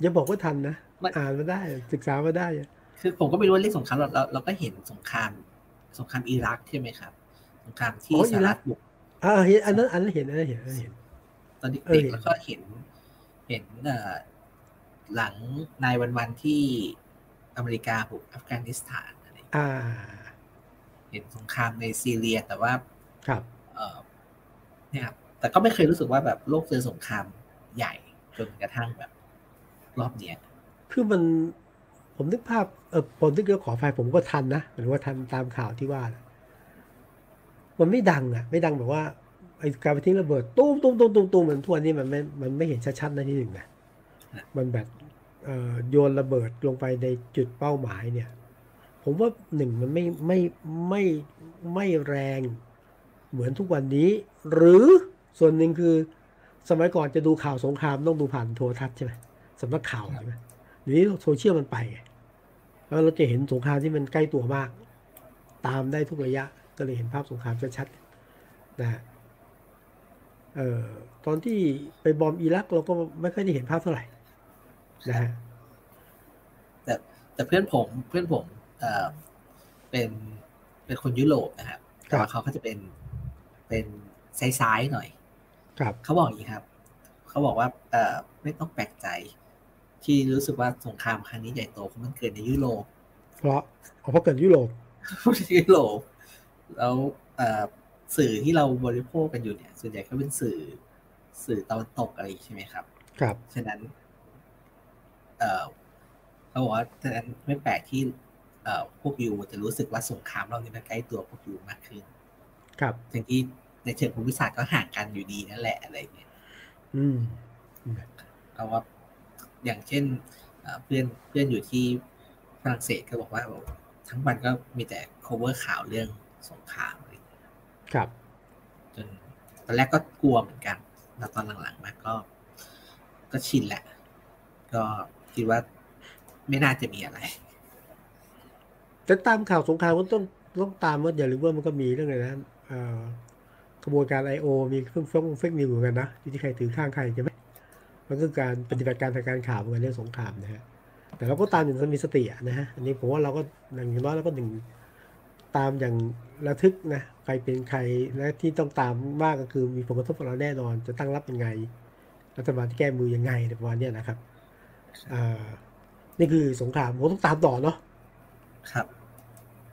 อย่าบอกว่าทันนะอ่านมาได้ศึกษามาได้คือผมก็ไม่รู้เรื่องสงครามเราก็เห็นสงครามอิรักใช่ไหมครับสงครามที่สหรัฐบุกอันนั้นเห็นตอนเด็กๆแล้วก็เห็นหลังนายวันๆที่อเมริกาบุกอัฟกานิสถานอะไรเห็นสงครามในซีเรียแต่ว่าเนี่ยครับแต่ก็ไม่เคยรู้สึกว่าแบบโลกเจอสงครามใหญ่จนกระทั่งแบบรอบเนี้ยคือมันผมนึกภาพผมนึกขอไฟผมก็ทันนะหรือว่าทันตามข่าวที่ว่ามันไม่ดังแบบว่าไอ้การไปทิ้งระเบิดตุ้มเหมือนทั่วนี่มันไม่เห็นชัดๆนะที่หนึ่งนะมันแบบโยนระเบิดลงไปในจุดเป้าหมายเนี่ยผมว่าหนึ่งมันไม่แรงเหมือนทุกวันนี้หรือส่วนหนึ่งคือสมัยก่อนจะดูข่าวสงครามต้องดูผ่านโทรทัศน์ใช่ไหมสำนักข่าวใช่ไหมหรือโซเชียลมันไปแล้วเราจะเห็นสงครามที่มันใกล้ตัวมากตามได้ทุกระยะก็เลยเห็นภาพสงครามชัดๆนะตอนที่ไปบอมอิรักเราก็ไม่ค่อยได้เห็นภาพเท่าไหร่นะฮะแต่เพื่อนผมเป็นคนยุโรปนะครับแต่ว่าเขาก็จะเป็นซ้ายๆหน่อยเขาบอกอย่างนี้ครับเขาบอกว่าไม่ต้องแปลกใจที่รู้สึกว่าสงครามครั้งนี้ใหญ่โตเพราะมันเกิดในยุโรปเพราะเกิดยุโรปแล้วสื่อที่เราบริโภคกันอยู่เนี่ยส่วนใหญ่ก็เป็นสื่อตะวันตกอะไรใช่ไหมครับครับฉะนั้นเขาบอกว่าฉะนั้นไม่แปลกที่พวกยูจะรู้สึกว่าสงครามรอบนี้มันใกล้ตัวพวกยูมากขึ้นครับทั้งที่ในเชิงภูมิศาสตร์ก็ห่างกันอยู่ดีนั่นแหละอะไรอย่างเงี้ยเอาว่าอย่างเช่นเพื่อนอยู่ที่ฝรั่งเศสก็บอกว่าทั้งวันก็มีแต่ cover ข่าวเรื่องสงครามเลยครับจนตอนแรกก็กลัวเหมือนกันแล้วตอนหลังๆมาก็ชินแหละก็คิดว่าไม่น่าจะมีอะไรแต่ตามข่าวสงครามก็ต้องตามว่าอย่าลืมว่ามันก็มีเรื่องอะไรนะกระบวนการ IO มีเพิ่งฟ้องเฟคนิวส์กันนะที่ใครถือข้างใครใช่ไหมมันคือการปฏิบัติการทางการข่าวเหมือนเรื่องสงครามนะฮะแต่เราก็ตามอย่างมีสตินะฮะอันนี้ผมว่าเราก็อย่างน้อยเราก็หนึ่งตามอย่างระทึกนะใครเป็นใครและที่ต้องตามมากก็คือมีผลกระทบกับเราแน่นอนจะตั้งรับยังไงรัฐบาลจะแก้มือยังไงประมาณนี้นะครับนี่คือสงครามผมต้องตามต่อเนาะครับ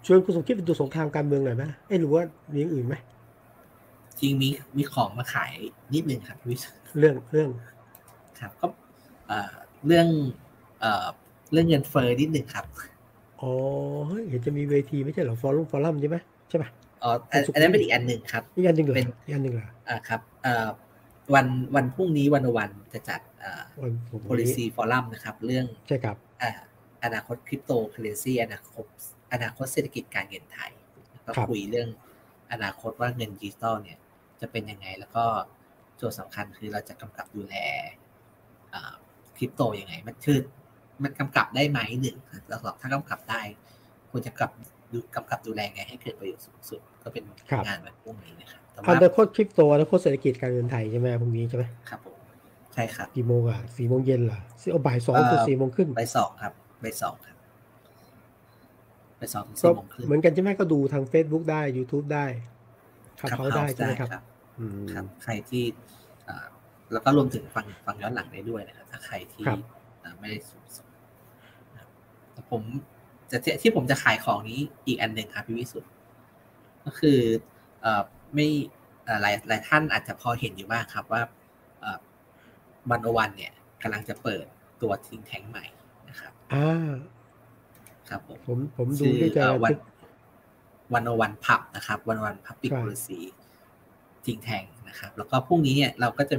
ชวนคุณสมคิดเป็นตัวสงครามการเมืองหน่อยไหมหรือว่ามีอย่างอื่นไหมจริงมีของมาขายนิดนึงครับวิศเรื่องครับก็เรื่องเงินเฟ้อนิดนึงครับอ๋อเห็นจะมีเวทีไม่ใช่เหรอฟอรัมใช่ไหมอ๋ออันนั้นเป็นอีกอันนึงครับอีกอันนึงเหรอเป็นอีกอันนึงเหรอครับวันพรุ่งนี้วันจะจัดpolicy forum นะครับเรื่องใช่ครับอนาคตคริปโตเคอเรนซีอนาคตเศรษฐกิจการเงินไทยก็คุยเรื่องอนาคตว่าเงินดิจิตอลเนี่ยจะเป็นยังไงแล้วก็โจทย์สำคัญคือเราจะกำกับดูแลคริปโตยังไงมันกำกับได้ไหมหนึ่งแล้วก็ถ้ากำกับได้ควรจะกำกับดูแลไงให้เกิดประโยชน์สูงสุดก็เป็นงานแบบพวกนี้นะครับอนาคตคริปโตอนาคตเศรษฐกิจการเงินไทยใช่ไหมพรุ่งนี้ใช่ไหมครับผมใช่ครับกี่โมงอ่ะสี่โมงเย็นเหรอบ่ายสองถึงสี่โมงครึ่งบ่ายสองครับ สองชั่วโมงครึ่งเหมือนกันใช่ไหมก็ดูทาง Facebook ได้ YouTube ได้ครับเขาได้ใช่ไหมครับครับใครที่แล้วก็รวมถึงฟังย้อนหลังได้ด้วยนะครับถ้าใครที่ไม่ได้สูงสุดผมจะที่ผมจะขายของนี้อีกอันหนึ่งครับพี่วิสุทธิ์ก็คือไม่หลายท่านอาจจะพอเห็นอยู่บ้างครับว่า101เนี่ยกำลังจะเปิดตัวทิ้งแท้งใหม่นะครับครับผมดูด้วยจะ101 Pub นะครับ101 Public Policy ทิ้งแท้งนะครับแล้วก็พรุ่งนี้เนี่ยเราก็จะ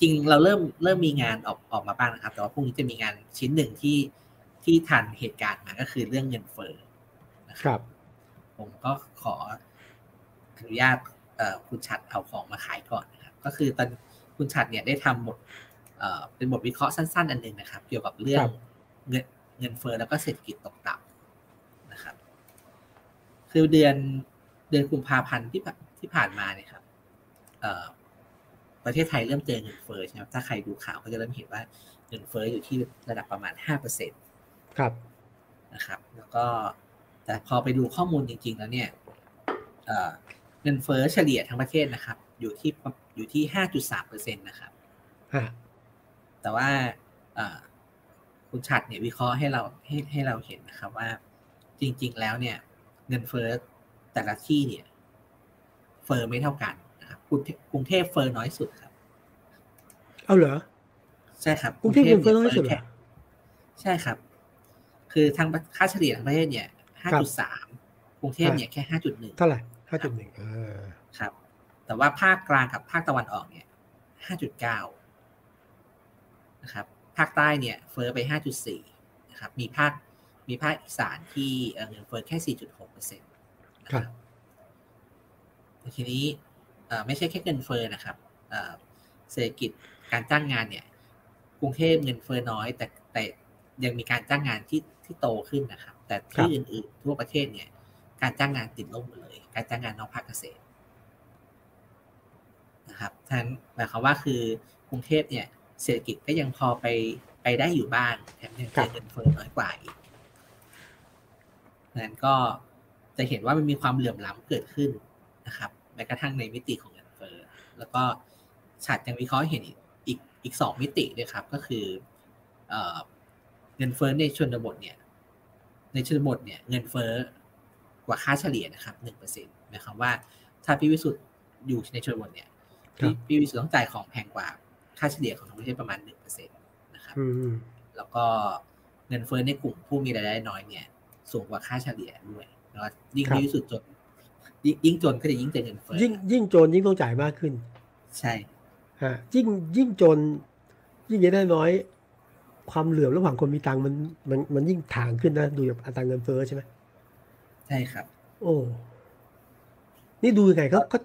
จริงเราเริ่มมีงานออกมาบ้างนะครับแต่ว่าพรุ่งนี้จะมีงานชิ้นหนึ่งที่ทันเหตุการณ์มาก็คือเรื่องเงินเฟ้อนะครับผมก็ขออนุญาตคุณชัดเอาของมาขายก่อนนะครับก็คือตอนคุณชัดเนี่ยได้ทำบทเป็นบทวิเคราะห์สั้นๆอันนึงนะครับเกี่ยวกับเรื่องเงินเฟ้อแล้วก็เศรษฐกิจตกต่ำนะครับคือเดือนกุมภาพันธ์ที่ผ่านมาเนี่ยครับประเทศไทยเริ่มเจอเงินเฟ้อใช่ไหมถ้าใครดูข่าวก็จะเริ่มเห็นว่าเงินเฟ้ออยู่ที่ระดับประมาณ 5% ครับนะครับแล้วก็แต่พอไปดูข้อมูลจริงๆแล้วเนี่ยเงินเฟ้อเฉลี่ยทั้งประเทศนะครับอยู่ที่ 5.3% นะครับแต่ว่าคุณชัดเนี่ยวิเคราะห์ให้เราให้เราเห็นนะครับว่าจริงๆแล้วเนี่ยเงินเฟ้อแต่ละที่เนี่ยเฟ้อไม่เท่ากันนะครับกรุงเทพเฟ้อน้อยสุดครับเอาเหรอใช่ครับกรุงเทพเฟ้อน้อยสุดใช่ครับคือทางค่าเฉลี่ยทั้งประเทศเนี่ย 5.3 กรุงเทพเนี่ยแค่ 5.1 เท่าไหร่ 5.1 ครับแต่ว่าภาคกลางกับภาคตะวันออกเนี่ย 5.9 นะครับภาคใต้เนี่ยเฟ้อไป 5.4 นะครับมีภาคอีสานที่เงินเฟ้อแค่ 4.6% ครับทีนี้ไม่ใช่แค่เงินเฟ้อนะครับเศรษฐกิจการจ้างงานเนี่ยกรุงเทพเงินเฟ้อน้อยแต่ยังมีการจ้างงานที่โตขึ้นนะครับแต่ที่อื่นๆทั่วประเทศเนี่ยการจ้างงานติดลบหมดเลยการจ้างงานนอกภาคเกษตรนะครับทั้งหมายความว่าคือกรุงเทพเนี่ยเศรษฐกิจก็ยังพอไปได้อยู่บ้างแถมยังเจอเงินเฟ้อน้อยกว่าอีกนั้นก็จะเห็นว่ามันมีความเหลื่อมล้ำเกิดขึ้นนะครับแม้กระทั่งในมิติของเงินเฟ้อแล้วก็ชาติยังวิเคราะห์เห็นอีก2มิติด้วยครับก็คือเงินเฟ้อในชนบทเนี่ยเงินเฟ้อกว่าค่าเฉลี่ยนะครับ 1% หมายความว่าถ้าพี่วิสุทธิ์อยู่ในชนบทเนี่ยพี่วิสุทธิ์ต้องจ่ายของแพงกว่าค่าเฉลี่ยของทั้งประเทศประมาณ 1% นะครับแล้วก็เงินเฟ้อในกลุ่มผู้มีรายได้น้อยเนี่ยสูงกว่าค่าเฉลี่ยด้วยแล้วยิ่งพี่วิสุทธิ์จนยิ่งจนก็จะยิ่งเจอเงินเฟ้อยิ่งจนยิ่งต้องจ่ายมากขึ้นใช่ฮะยิ่งจนยิ่งรายได้น้อยความเหลื่อมระหว่างคนมีตังค์มันยิ่งถ่างขึ้นนะดูจากอัตราเงินเฟ้อใช่ไหมใช่ครับโอ้นี่ดูยังไงครับก็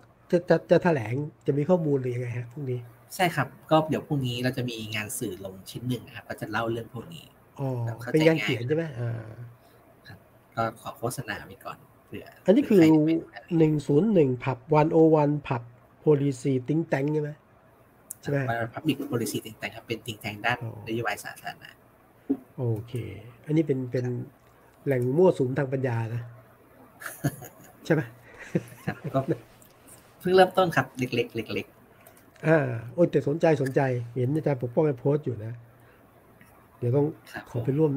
จะแถลงจะมีข้อมูลหรือยังไงฮะพรุ่งนี้ใช่ครับก็เดี๋ยวพรุ่งนี้เราจะมีงานสื่อลงชิ้นหนึ่งนะครับก็จะเล่าเรื่องพวกนี้อ๋อเป็นงานเขียนใช่ไหมครับก็ขอโฆษณาไปก่อนเผื่ออันนี้คือ 101 Pub 101 Pub Policy Think Tank ใช่ไหมใช่ไหม Public Policy Think Tank ครับเป็นThink Tankด้านนโยบายสาธารณะโอเคอันนี้เป็นแหล่งมั่วสุมทางปัญญานะใช่ไหมครับก็เพิ่งเริ่มต้นครับเล็กๆเล็กๆโอ้ยแต่สนใจเห็นอาจารย์ปกป้องไปโพสต์อยู่นะเดี๋ยวต้องขอไปร่วม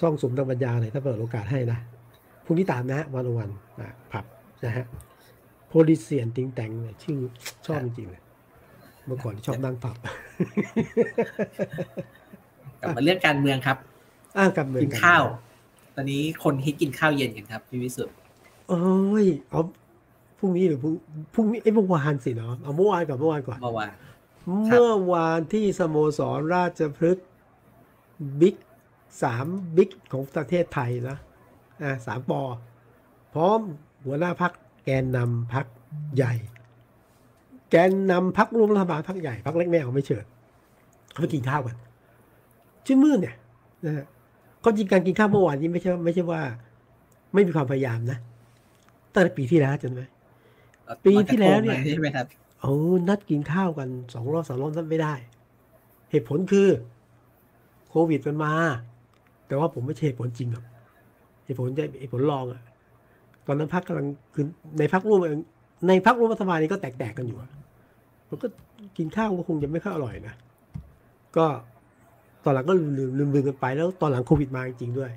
ซ่องสุมทางปัญญาหน่อยถ้าเปิดโอกาสให้นะพรุ่งนี้ตามนะฮะ101ผับนะฮะPolicy and Think Tankชื่อชอบจริงๆเลยเมื่อก่อนชอบนั่งผับกลับมาเรื่องการเมืองครับกินข้าวตอนนี้คนฮิตกินข้าวเย็นกันครับพี่วิสุทธิ์โอ้ยเอาพรุ่งนี้หรือพรุ่งนี้ไอ้เมื่อวานสิเนาะเอาเมื่อวานก่อนเมื่อวานที่สโมสรราชพฤกษ์บิ๊ก3บิ๊กของประเทศไทยนะ3ปพร้อมหัวหน้าพรรคแกนนำพรรคใหญ่แกนนำพรรคร่วมรัฐบาลพรรคใหญ่พรรคเล็กแม่เอาไม่เชิญเขาไปกินข้าวกันชื่นมื่นเนี่ยนะฮะก็จริงการกินข้าวเมื่อวานนี้ไม่ใช่ว่าไม่มีความพยายามนะตั้งแต่ปีที่แล้วจนไหมปีที่แล้วเนี่ยใช่ไหมครับเอานัดกินข้าวกัน2รอบ3รอบนั้นไม่ได้เหตุผลคือโควิดมันมาแต่ว่าผมไม่ใช่เหตุผลจริงหรอกเหตุผลรอง ตอนนั้นพรรคกำลังคือในพรรคร่วมรัฐบาลนี้ก็แตกๆกันอยู่มันก็กินข้าวก็คงจะไม่ค่อยอร่อยนะก็ตอนหลังก็ลืมกันไปแล้วตอนหลังโควิดมาจริงๆด้วย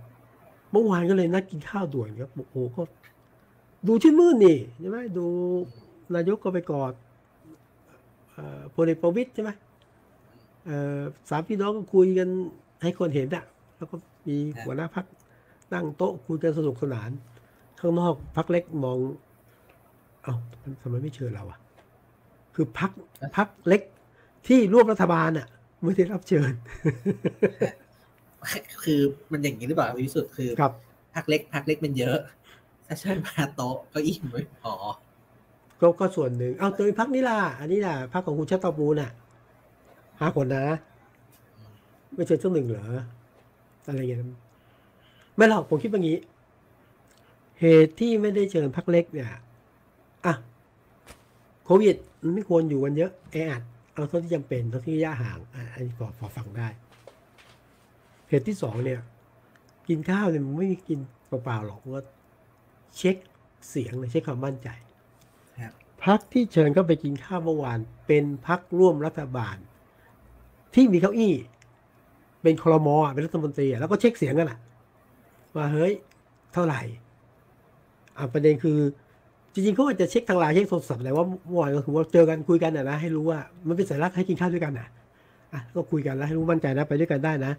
เมื่อวานก็เลยนัดกินข้าวด่วนครับโอ้โหก็ดูชื่นมื่นนี่ใช่ไหมดูนายกก็ไปกอดพลเอกประวิตรใช่ไหมสามพี่น้องก็คุยกันให้คนเห็นอะแล้วก็มีหัวหน้าพรรคนั่งโต๊ะคุยกันสนุกสนานข้างนอกพรรคเล็กมองเอ้าทำไมไม่เชิญเราอะคือพรรคเล็กที่ร่วมรัฐบาลอะไม่ได้รับเชิญคือมันอย่างนี้หรือเปล่าที่สุดคือพรรคเล็กมันเยอะถ้าเชิญมาโต๊ะก็อิ่มไม่พอก็ส่วนหนึ่งเอาตัวพรรคนี้ล่ะอันนี้ล่ะพรรคของคุณชาติตอบูลน่ะ5 คนนะไม่เชิญสักหนึ่งเหรออะไรอย่างนั้นไม่หรอกผมคิดว่างี้เหตุที่ไม่ได้เชิญพรรคเล็กเนี่ยอ่ะโควิดมันไม่ควรอยู่กันเยอะแออัดเอาเท่าที่จำเป็นเท่าที่ระยะห่างอันนี้พอฟังได้เหตุที่สองเนี่ยกินข้าวเนี่ยมันไม่กินเปล่าๆหรอกว่าเช็คเสียงเลยเช็คความมั่นใจพรรคที่เชิญเข้าไปกินข้าวเมื่อวานเป็นพรรคร่วมรัฐบาลที่มีเก้าอี้เป็นครม.เป็นรัฐมนตรีแล้วก็เช็คเสียงกันอ่ะว่าเฮ้ยเท่าไหร่ประเด็นคือจริงๆเขาอาจจะเช็คทางไลน์เช็คโทรศัพท์อะไรว่าเมื่อวานก็คือว่าเจอกันคุยกันนะให้รู้ว่ามันเป็นสัญลักษณ์ให้กินข้าวด้วยกันนะก็คุยกันแล้วให้รู้มั่นใจนะไปด้วยกันได้นะ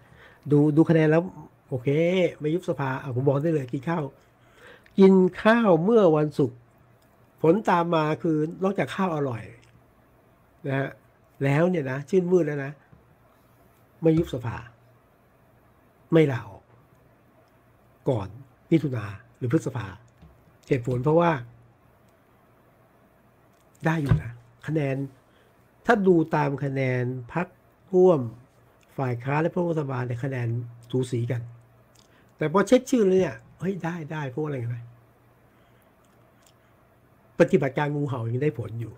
ดูคะแนนแล้วโอเคไม่ยุบสภาผมบอกได้เลยกินข้าวเมื่อวันศุกร์ผลตามมาคือนอกจากข้าวอร่อยนะฮะแล้วเนี่ยนะชื่นมื่นแล้วนะไม่ยุบสภาไม่ลาออกก่อนมิถุนาหรือพฤษภาเหตุผลเพราะว่าได้อยู่นะคะแนนถ้าดูตามคะแนนพรรคร่วมฝ่ายค้านและพรรครัฐบาลในคะแนนสูสีกันแต่พอเช็คชื่อแล้วเนี่ยเฮ้ยได้พวกอะไรกันไหมปฏิบัติการงูเห่ายังได้ผลอยู่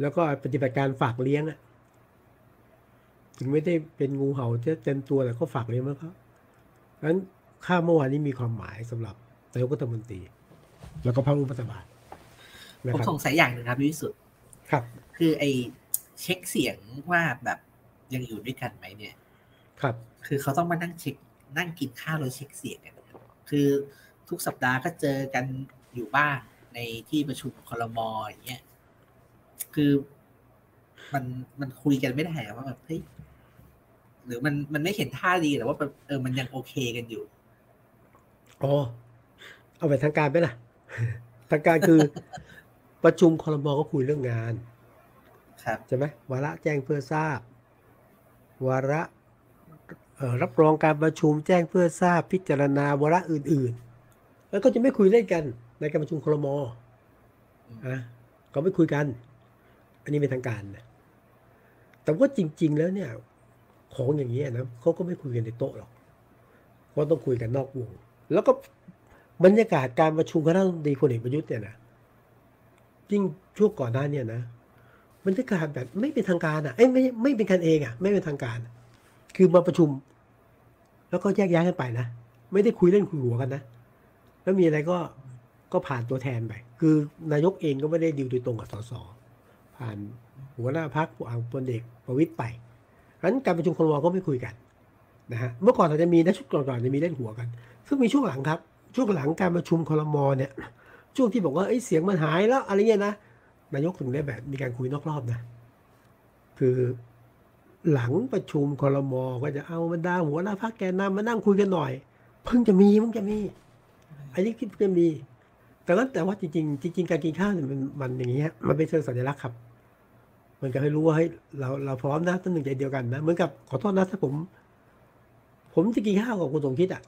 แล้วก็ปฏิบัติการฝากเลี้ยงอะถึงไม่ได้เป็นงูเห่าเต็มตัวแต่ก็ฝากเลี้ยงแล้วครับงั้นข้าวเมื่อวานนี้มีความหมายสำหรับนายกรัฐมนตรีแล้วก็พรรคร่วมรัฐบาลผมสงสัยอย่างหนึ่งครับที่สุดครับคือไอ้เช็คเสียงว่าแบบยังอยู่ด้วยกันไหมเนี่ยครับคือเขาต้องมานั่งเช็คนั่งกินข้าวแล้วเช็คเสียงกันคือทุกสัปดาห์ก็เจอกันอยู่บ้างในที่ประชุมครม.อย่างเงี้ยคือมันคุยกันไม่ได้ว่าแบบเฮ้ยหรือมันไม่เห็นท่าดีหรือว่ามันยังโอเคกันอยู่อ๋อเอาไปทางการไปล่ะทางการคือ ประชุมครม.ก็คุยเรื่องงานครับใช่ไหมวาระแจ้งเพื่อทราบวาระรับรองการประชุมแจ้งเพื่อทราบพิจารณาวาระอื่นๆแล้วก็จะไม่คุยเรื่องกันในการประชุมครม.เขาไม่คุยกันอันนี้เป็นทางการนะแต่ว่าจริงๆแล้วเนี่ยของอย่างนี้นะเขาก็ไม่คุยกันในโต๊ะหรอกเพราะต้องคุยกันนอกวงแล้วก็บรรยากาศการประชุมคณะรัฐมนตรีพลเอกประยุทธ์เนี่ยนะยิ่งช่วงก่อนหน้าเนี่ยนะบรรยากาศแบบไม่เป็นทางการอ่ะไม่เป็นกันเองอ่ะไม่เป็นทางการคือมาประชุมแล้วก็แยกย้ายกันไปนะไม่ได้คุยเล่นคุยหัวกันนะแล้วมีอะไรก็ผ่านตัวแทนไปคือนายกเองก็ไม่ได้ดิวโดยตรงกับสสผ่านหัวหน้าพรรคพลเอกประวิตรไปงั้นการประชุมครม.ก็ไม่คุยกันนะฮะเมื่อก่อนอาจจะมีนะชุดก่อนๆจะมีเล่นหัวกันซึ่งมีช่วงหลังครับช่วงหลังการประชุมครม.เนี่ยช่วงที่บอกว่าเสียงมันหายแล้วอะไรเงี้ยนะนายกถึงได้แบบมีการคุยนอกรอบนะคือหลังประชุมครม.ก็จะเอาบรรดาหัวหน้าพรรคแกนนำมานั่งคุยกันหน่อยเพิ่งจะมีอันนี้คิดจะมีแต่ว่าจริงการกินข้าวเนี่ยมันอย่างเงี้ยมันเป็นเชิงสัญลักษณ์ครับเหมือนกับให้รู้ว่าเฮ้ยเราพร้อมนะตั้งหนึ่งใจเดียวกันนะเหมือนกับขอโทษนะถ้าผมจะกินข้าวกับคุณสมคิดอ่ะ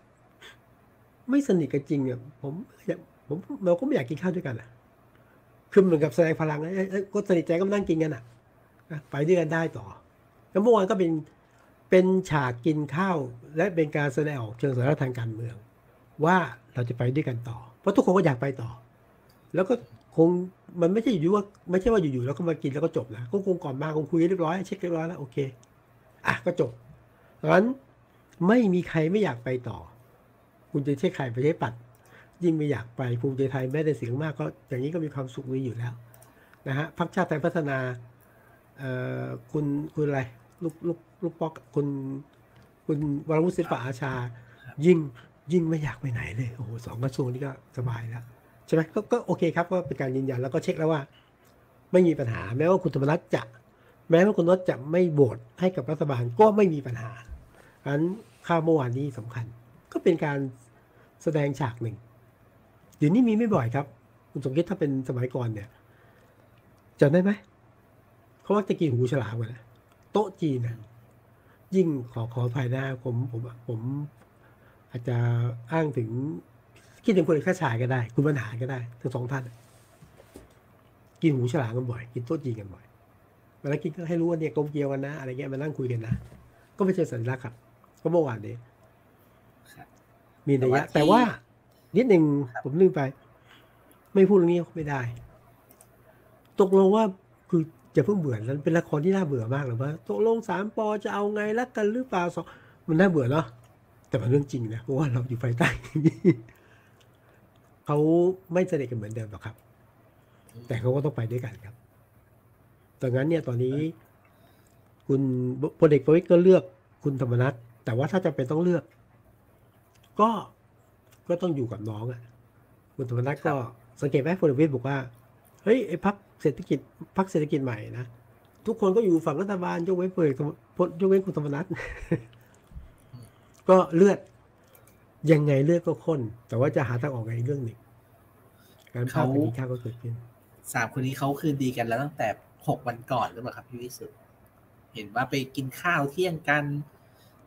ไม่สนิทกันจริงเนี่ยเราก็ไม่อยากกินข้าวด้วยกันอ่ะคือเหมือนกับแสดงพลังนะก็สนิทใจก็นั่งกินกันอ่ะไปด้วยกันได้ต่อแล้วเมื่อวานก็เป็นฉากกินข้าวและเป็นการแสดงออกเชิงสัญลักษณ์ทางการเมืองว่าเราจะไปด้วยกันต่อเพราะทุกคนก็อยากไปต่อแล้วก็คงมันไม่ใช่อยู่ว่าแล้วก็มากินแล้วก็จบนะคงก่อนมาคงคุยเรียบร้อยเช็คเรียบร้อยแล้วโอเคอ่ะก็จบงั้นไม่มีใครไม่อยากไปต่อคุณจะเช็คใครไปเช็คปัด ยิ่งไม่อยากไปภูมิใจไทยแม้แต่เสียงมากก็อย่างนี้ก็มีความสุขมีอยู่แล้วนะฮะพรรคชาติไทยพัฒนาคุณอะไรลูกป๊อกคุณวรวุฒิศิลปะอาชายิ่งไม่อยากไปไหนเลยโอ้โหสองกระทรวงนี้ก็สบายแล้วใช่ไหมก็โอเคครับก็เป็นการยืนยันแล้วก็เช็คแล้วว่าไม่มีปัญหาแม้ว่าคุณธรรมนัสจะไม่โหวตให้กับรัฐบาลก็ไม่มีปัญหาอันข่าวเมื่อวานนี้สำคัญก็เป็นการแสดงฉากหนึ่งเดี๋ยวนี้มีไม่บ่อยครับคุณสมคิดถ้าเป็นสมัยก่อนเนี่ยจำได้ไหมเขาว่าจะกินหูฉลามกันนะโต๊ะจีนนะยิ่งขอภายหน้าผมอาจจะอ้างถึงคิดถึงคนอื่นข้าชายก็ได้คุณบรรหารก็ได้ทั้งสองท่านกินหูฉลามกันบ่อยกินโต๊ะจีนกันบ่อยเวลากินก็ให้รู้ว่าเนี่ยกลมเกลียวกันนะอะไรเงี้ยมานั่งคุยกันนะก็ไม่ใช่สัญลักษณ์ครับก็เมื่อวานนี้มีนัยยะแต่ว่านิดหนึ่งผมลืมไปไม่พูดเรื่องนี้ไม่ได้ตกลงว่าคือจะเพิ่งเบื่อนั้นเป็นละครที่น่าเบื่อมากเลยว่าตกลงสามปอจะเอาไงรักกันหรือเปล่าสองมันน่าเบื่อเนาะแต่มันเรื่องจริงนะเพราะว่าเราอยู่ภายใต้เขาไม่สนิทกันเหมือนเดิมหรอกครับแต่เขาก็ต้องไปด้วยกันครับดังนั้นเนี่ยตอนนี้คุณพลเอกประวิตรก็เลือกคุณธรรมนัสแต่ว่าถ้าจะเป็นต้องเลือกก็ต้องอยู่กับน้องอ่ะคุณธรรมนัสก็สังเกตไหมพลเอกประวิตรบอกว่าเฮ้ยไอ้พรรคเศรษฐกิจใหม่นะทุกคนก็อยู่ฝั่งรัฐบาลยกเว้นคุณธรรมนัส ก็เลือดยังไงเลือดก็ข้นแต่ว่าจะหาทางออกไงเรื่องหนึ่งการพาไปกินข้าวก็เกิดขึ้นสามคนนี้เขาคืนดีกันแล้วตั้งแต่6 วันก่อนหรือเปล่าครับพี่วิสุทธิ์เห็นว่าไปกินข้าวเที่ยงกัน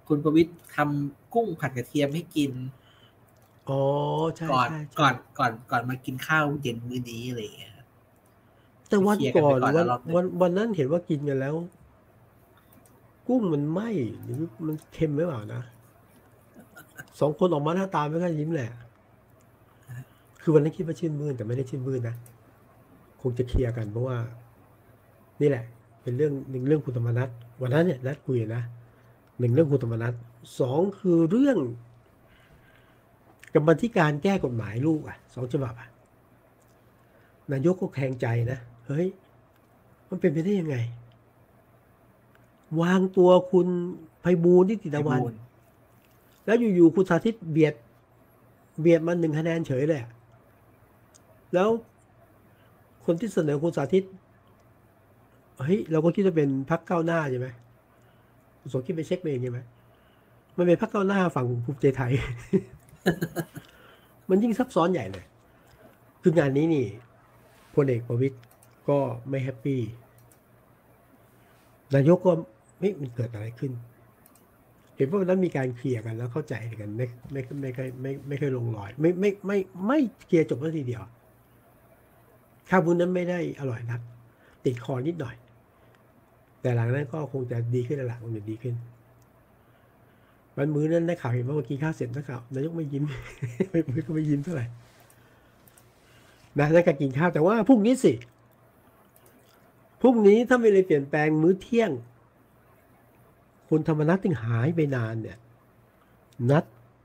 คุณประวิตรทำกุ้งผัดกระเทียมให้กินอ๋อใช่ก่อนมากินข้าวเย็นมื้อนี้อะไรอย่างเงี้ยแต่วันก่อนวันนั้นเห็นว่ากินกันแล้วกุ้งมันไหม้หรือมันเค็มหรือเปล่านะสองคนออกมาหน้าตาไม่ค่อยยิ้มแหละคือวันนั้นคิดว่าชื่นมื่นแต่ไม่ได้ชื่นมื่นนะคงจะเคลียร์กันเพราะว่านี่แหละเป็นเรื่องคุณธรรมนัสวันนั้นเนี่ยนัดคุยนะ1เรื่องคุณธรรมนัส2คือเรื่องกรรมธิการแก้กฎหมายลูกอ่ะ2ฉบับอ่ะนายกก็แข็งใจนะเฮ้ยมันเป็นไปได้ยังไงวางตัวคุณไพบูลย์นิติตะวันแล้วอยู่ๆคุณสาธิตเบียดมา1คะแนนเฉยเลยแล้วคนที่เสนอคุณสาธิตเฮ้ยเราก็คิดจะเป็นพรรคก้าวหน้าใช่ไหมคุณสมคิดไปเช็คเองใช่ไหมมันเป็นพรรคก้าวหน้าฝั่งภูมิใจไทย มันยิ่งซับซ้อนใหญ่เลยคืองานนี้นี่พลเอกประวิตรก็ไม่แฮปปี้นายกก็ไม่มันเกิดอะไรขึ้นเห็นว่าวันนั้นมีการเคลียร์กันแล้วเข้าใจกันไม่เคยลงรอยไม่เคลียร์จบแล้วทีเดียวข้าวบุญนั้นไม่ได้อร่อยนักติดคอนิดหน่อยแต่หลังนั้นก็คงจะดีขึ้นหลังมันจะดีขึ้นวันมื้อนั้นนักข่าวเห็นว่ากินข้าวเสร็จนักข่าวนายกไม่ยิ้ม มือก็ไม่ยิ้มเท่าไหร่นะนักการกินข้าวแต่ว่าพรุ่งนี้ถ้าไม่เลยเปลี่ยนแปลงมื้อเที่ยงคุณธรรมนัสถึงหายไปนานเนี่ยนัด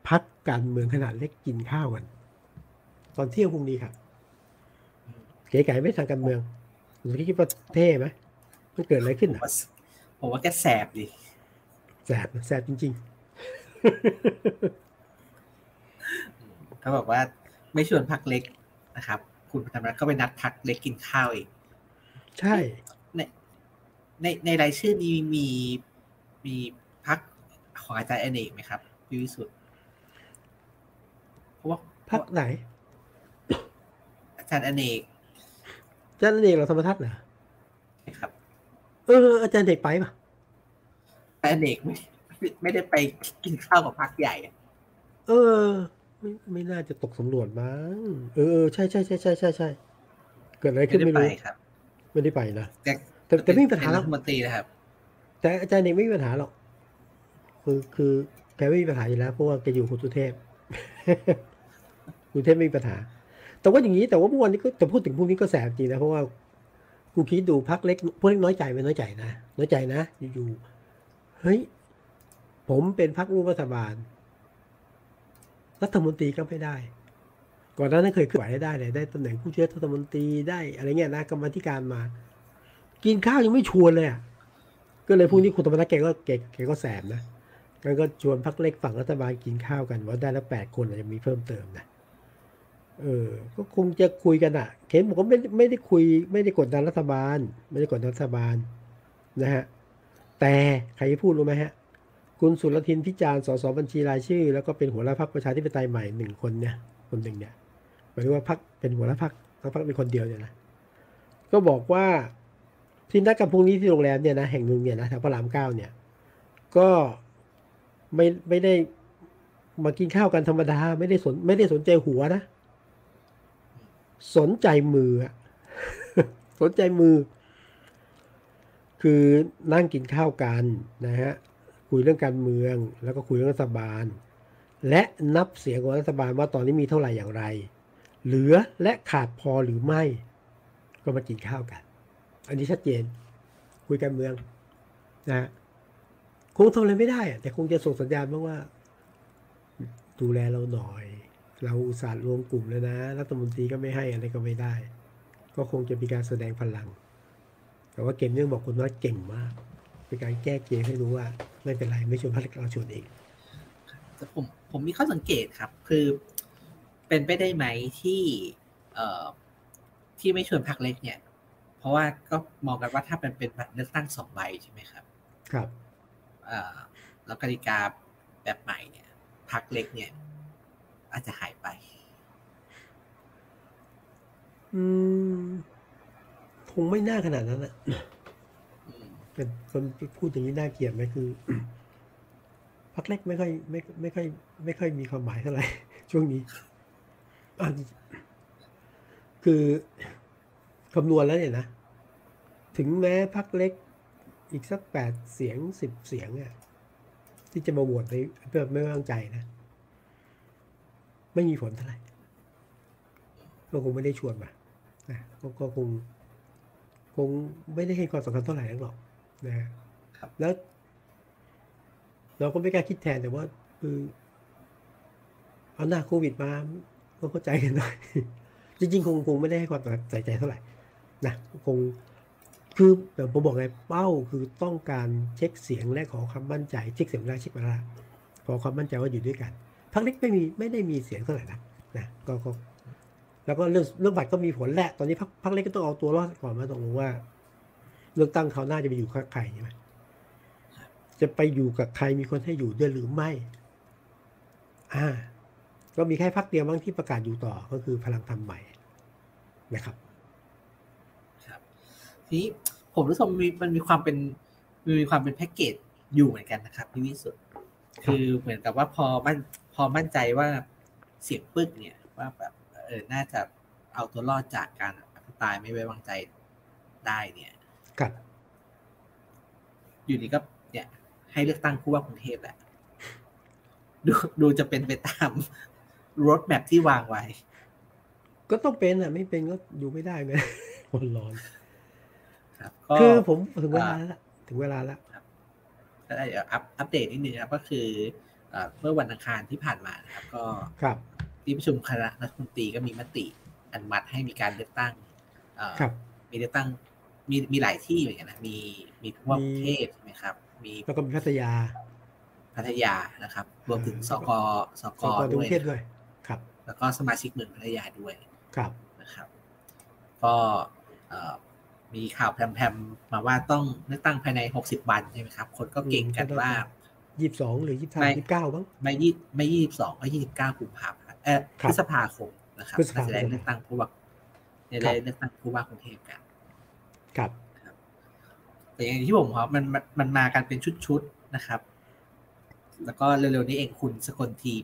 พักการเมืองขนาดเล็กกินข้าวกันตอนเที่ยงพรุ่งนี้ครับเก๋ไก่ไม่ทางการเมืองคุณคิดว่าเท่ไหมมันเกิดอะไรขึ้นอ่ะผมว่าแกแสบดิแสบจริงๆเขาบอกว่าไม่ชวนพักเล็กนะครับคุณธรรมนัสก็ไปนัดพักเล็กกินข้าวอีกใช่ในรายชื่อนี้มีพักของอาจารย์อเนกไหมครับพี่วิสุทธิ์เพราะว่าพักไหนอาจารย์อเนกเราธรรมทัศน์เหรอครับอาจารย์เด็กไปป่ะอาจารย์เด็กไม่ได้ไปกินข้าวกับพรรคใหญ่ไม่น่าจะตกสำรวจมั้งใช่ๆเกิดอะไรขึ้นไม่รู้ไม่ได้ไปนะแต่ไม่มีปัญหาหรอกมันตีนะครับแต่อาจารย์เด็กไม่มีปัญหาหรอกคือแกไม่มีปัญหาอยู่แล้วเพราะว่าแกอยู่คุณสุเทพไม่มีปัญหาแต่ว่าอย่างนี้แต่ว่าเมื่อวันนี้ก็จะพูดถึงพวกนี้ก็แสบจริงนะเพราะว่ากูคิดดูพักเล็กพวกเล็กน้อยใจไม่น้อยใจนะอยู่ๆเฮ้ยผมเป็นพักร่วมรัฐบาลรัฐมนตรีก็ไม่ได้ ก่อนหน้านั้นเคยขึ้นไหวได้เลยได้ตำแหน่งผู้ช่วยรัฐมนตรีได้อะไรเงี้ยนะกรรมธิการมากินข้าวยังไม่ชวนเลยอ่ะก็เลยพวกนี้คุณธรรมนัสแกก็แสบนะงั้นก็ชวนพรรคเล็กฝั่งรัฐบาลกินข้าวกันว่าได้แล้ว8 คนอาจจะมีเพิ่มเติมนะก็คงจะคุยกันอ่ะเข็นผมก็ไม่ได้คุยไม่ได้กดดันรัฐบาลนะฮะแต่ใครพูดรู้ไหมฮะคุณสุรทินพิจารณ์สสบัญชีรายชื่อแล้วก็เป็นหัวหน้าพรรคประชาธิปไตยใหม่1 คนเนี่ยคนหนึ่งหมายถึงว่าพรรคเป็นหัวหน้าพรรคแล้วพรรคเป็นคนเดียวเนี่ยนะก็บอกว่าที่นัดกันพรุ่งนี้ที่โรงแรมเนี่ยนะแห่งหนึ่งเนี่ยนะแถวพระราม9เนี่ยก็ไม่ได้มากินข้าวกันธรรมดาไม่ได้สนใจหัวนะสนใจมือคือนั่งกินข้าวกันนะฮะคุยเรื่องการเมืองแล้วก็คุยเรื่องรัฐบาลและนับเสียงของรัฐบาลว่าตอนนี้มีเท่าไหร่อย่างไรเหลือและขาดพอหรือไม่ก็มากินข้าวกันอันนี้ชัดเจนคุยการเมืองนะคงทำอะไรไม่ได้แต่คงจะส่งสัญญาณบ้างว่าดูแลเราหน่อยเราอุตส่าห์รวมกลุ่มแล้วนะรัฐมนตรีก็ไม่ให้อะไรก็ไม่ได้ก็คงจะมีการแสดงพลังแต่ว่าเกมเรื่องบอกคุณว่าเก่งมากเป็นการแก้เกมให้รู้ว่าไม่เป็นไรไม่ชวนพรรคเราชวนเองแต่ผมมีข้อสังเกตครับคือเป็นไปได้ไหมที่ไม่ชวนพรรคเล็กเนี่ยเพราะว่าก็มองกันว่าถ้าเป็นบัตรเลือกตั้ง2 ใบใช่ไหมครับครับแล้วกติกาแบบใหม่เนี่ยพรรคเล็กเนี่ยอาจจะหายไปคงไม่น่าขนาดนั้นแหละเป็นคนพูดอย่างนี้น่าเกลียดไหมคือพรรคเล็กไม่ค่อยมีความหมายเท่าไหร่ช่วงนี้คือคำนวณแล้วเนี่ยนะถึงแม้พรรคเล็กอีกสัก8 เสียง 10 เสียงเนี่ยที่จะมาโหวตในเพื่อไม่ไว้วางใจนะไม่มีผลเท่าไหร่ก็คงไม่ได้ชวนมาก็คงไม่ได้ให้ความสำคัญเท่าไหร่หรอกนะครับแล้วเราก็ไม่กล้าคิดแทนแต่ว่าคือเอาหน้าโควิดมาก็เข้าใจกันหน่อยจริงๆคงไม่ได้ให้ความใส่ใจเท่าไหร่นะคงคือผมบอกไงเป้าคือต้องการเช็คเสียงและขอความมั่นใจเช็คเสียงได้เช็คมาแล้วขอความมั่นใจว่าอยู่ด้วยกันพรรคเล็กไม่ได้มีเสียงเท่าไหร่นะก็แล้วก็เรื่องบัตรก็มีผลแหละตอนนี้พรรคเล็กก็ต้องเอาตัวรอดก่อนมาตกลงว่าเลือกตั้งคราวหน้าจะไปอยู่กับใครใช่ไหมจะไปอยู่กับใครมีคนให้อยู่ด้วยหรือไม่ก็มีแค่พรรคเดียวบ้างที่ประกาศอยู่ต่อก็คือพลังธรรมใหม่นะครับทีนี้ผมรู้สึกมันมีความเป็นแพ็กเกจอยู่เหมือนกันนะครับที่สุดคือเหมือนกับว่าพอมั่นใจว่าเสียงปึกเนี่ยว่าแบบน่าจะเอาตัวรอดจากการอภิปรายไม่ไว้วางใจได้เนี่ยครับอยู่ดีก็เนี่ยให้เลือกตั้งผู้ว่ากรุงเทพแหละดูจะเป็นไปตามรถแมพที่วางไว้ก็ต้องเป็นไม่เป็นก็อยู่ไม่ได้เลยคนร้อนคือผมถึงเวลาแล้วก็ได้อัปเดตนิดนึงครับก็คือเมื่อวันอังคารที่ผ่านมานะครับก็ที่ประชุมคณะรัฐมนตรีก็มีมติอนุมัติให้มีการเลือกตั้งมีเลือกตั้งมีหลายที่อย่างเงี้ยนะมีทั่วประเทศใช่ไหมครับมีแล้วก็มีพัทยานะครับรวมถึงสกด้วยครับแล้วก็สมาชิกเมืองพัทยาด้วยครับนะครับก็มีข่าวแพร่ๆมาว่าต้องเลือกตั้งภายใน60 วันใช่ไหมครับคนก็เก่งกันว่า22หรือ23 29บ้างไม่22ก็29กุมภาพันธ์พฤษภาคมนะครับจะได้เลือกตั้งผู้ว่าในกรุงเทพกันครับแต่อย่างที่ผมครับมันมากันเป็นชุดๆนะครับแล้วก็เร็วๆนี้เองคุณสกลที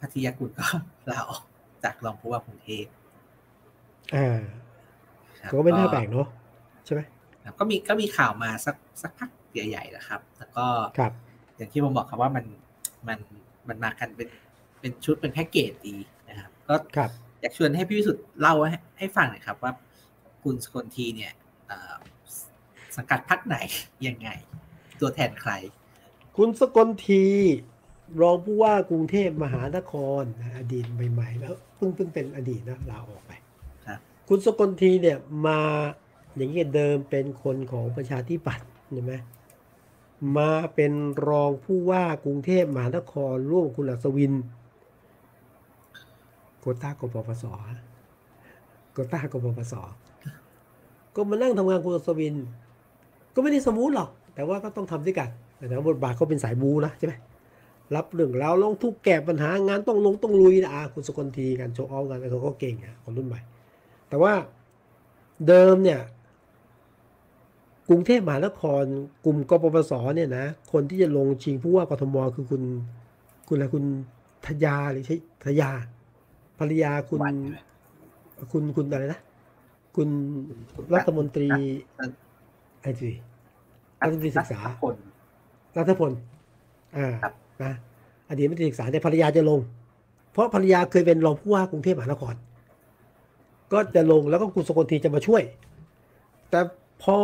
พัทยากุลก็ลาออกจากรองผู้ว่ากรุงเทพก็ไม่น่าแปลกเนาะใช่ไหมก็มีข่าวมาสักพักใหญ่ๆนะครับแล้วก็อย่างที่ผมบอกครับว่ามันมากันเป็นชุดเป็นแพ็กเกจดีนะครับก็อยากชวนให้พี่วิสุทธิ์เล่าให้ฟังหน่อยครับว่าคุณสกลทีเนี่ยสังกัดพรรคไหนยังไงตัวแทนใครคุณสกลที รองผู้ว่ากรุงเทพมหานครอดีตใหม่ๆแล้วเพิ่งเป็นอดีตนะลาออกไปคุณสกลทีเนี่ยมาอย่างนี้เดิมเป็นคนของประชาธิปัตย์ใช่ไหมมาเป็นรองผู้ว่ากรุงเทพมหานครร่วมคุณอัศวินโกต้ากปปส.โกต้ากปปส.ก็มานั่งทำงานคุณอัศวินก็ไม่ได้สมูทหรอกแต่ว่าก็ต้องทำด้วยกันแต่บทบาทเขาเป็นสายบูนะใช่ไหมรับเรื่องราวลงทุกแก้ปัญหางานต้องลงต้องลุยนะคุณสกลทีกันโชว์ออฟกันเขาก็เก่งนะคนรุ่นใหม่แต่ว่าเดิมเนี่ยกรุงเทพมหานครกลุ่มกปปส.เนี่ยนะคนที่จะลงชิงผู้ว่ากทม.คือคุณอะไรคุณธยาหรือใช่ธยาภรรยาคุณอะไรนะคุณรัฐมนตรีไอ้จีรัฐมนตรีศึกษารัฐพลนะอดีตรัฐมนตรีศึกษาแต่ภรรยาจะลงเพราะภรรยาเคยเป็นรองผู้ว่ากรุงเทพมหานครก็จะลงแล้วก็คุณสกลทีจะมาช่วยแต่พอ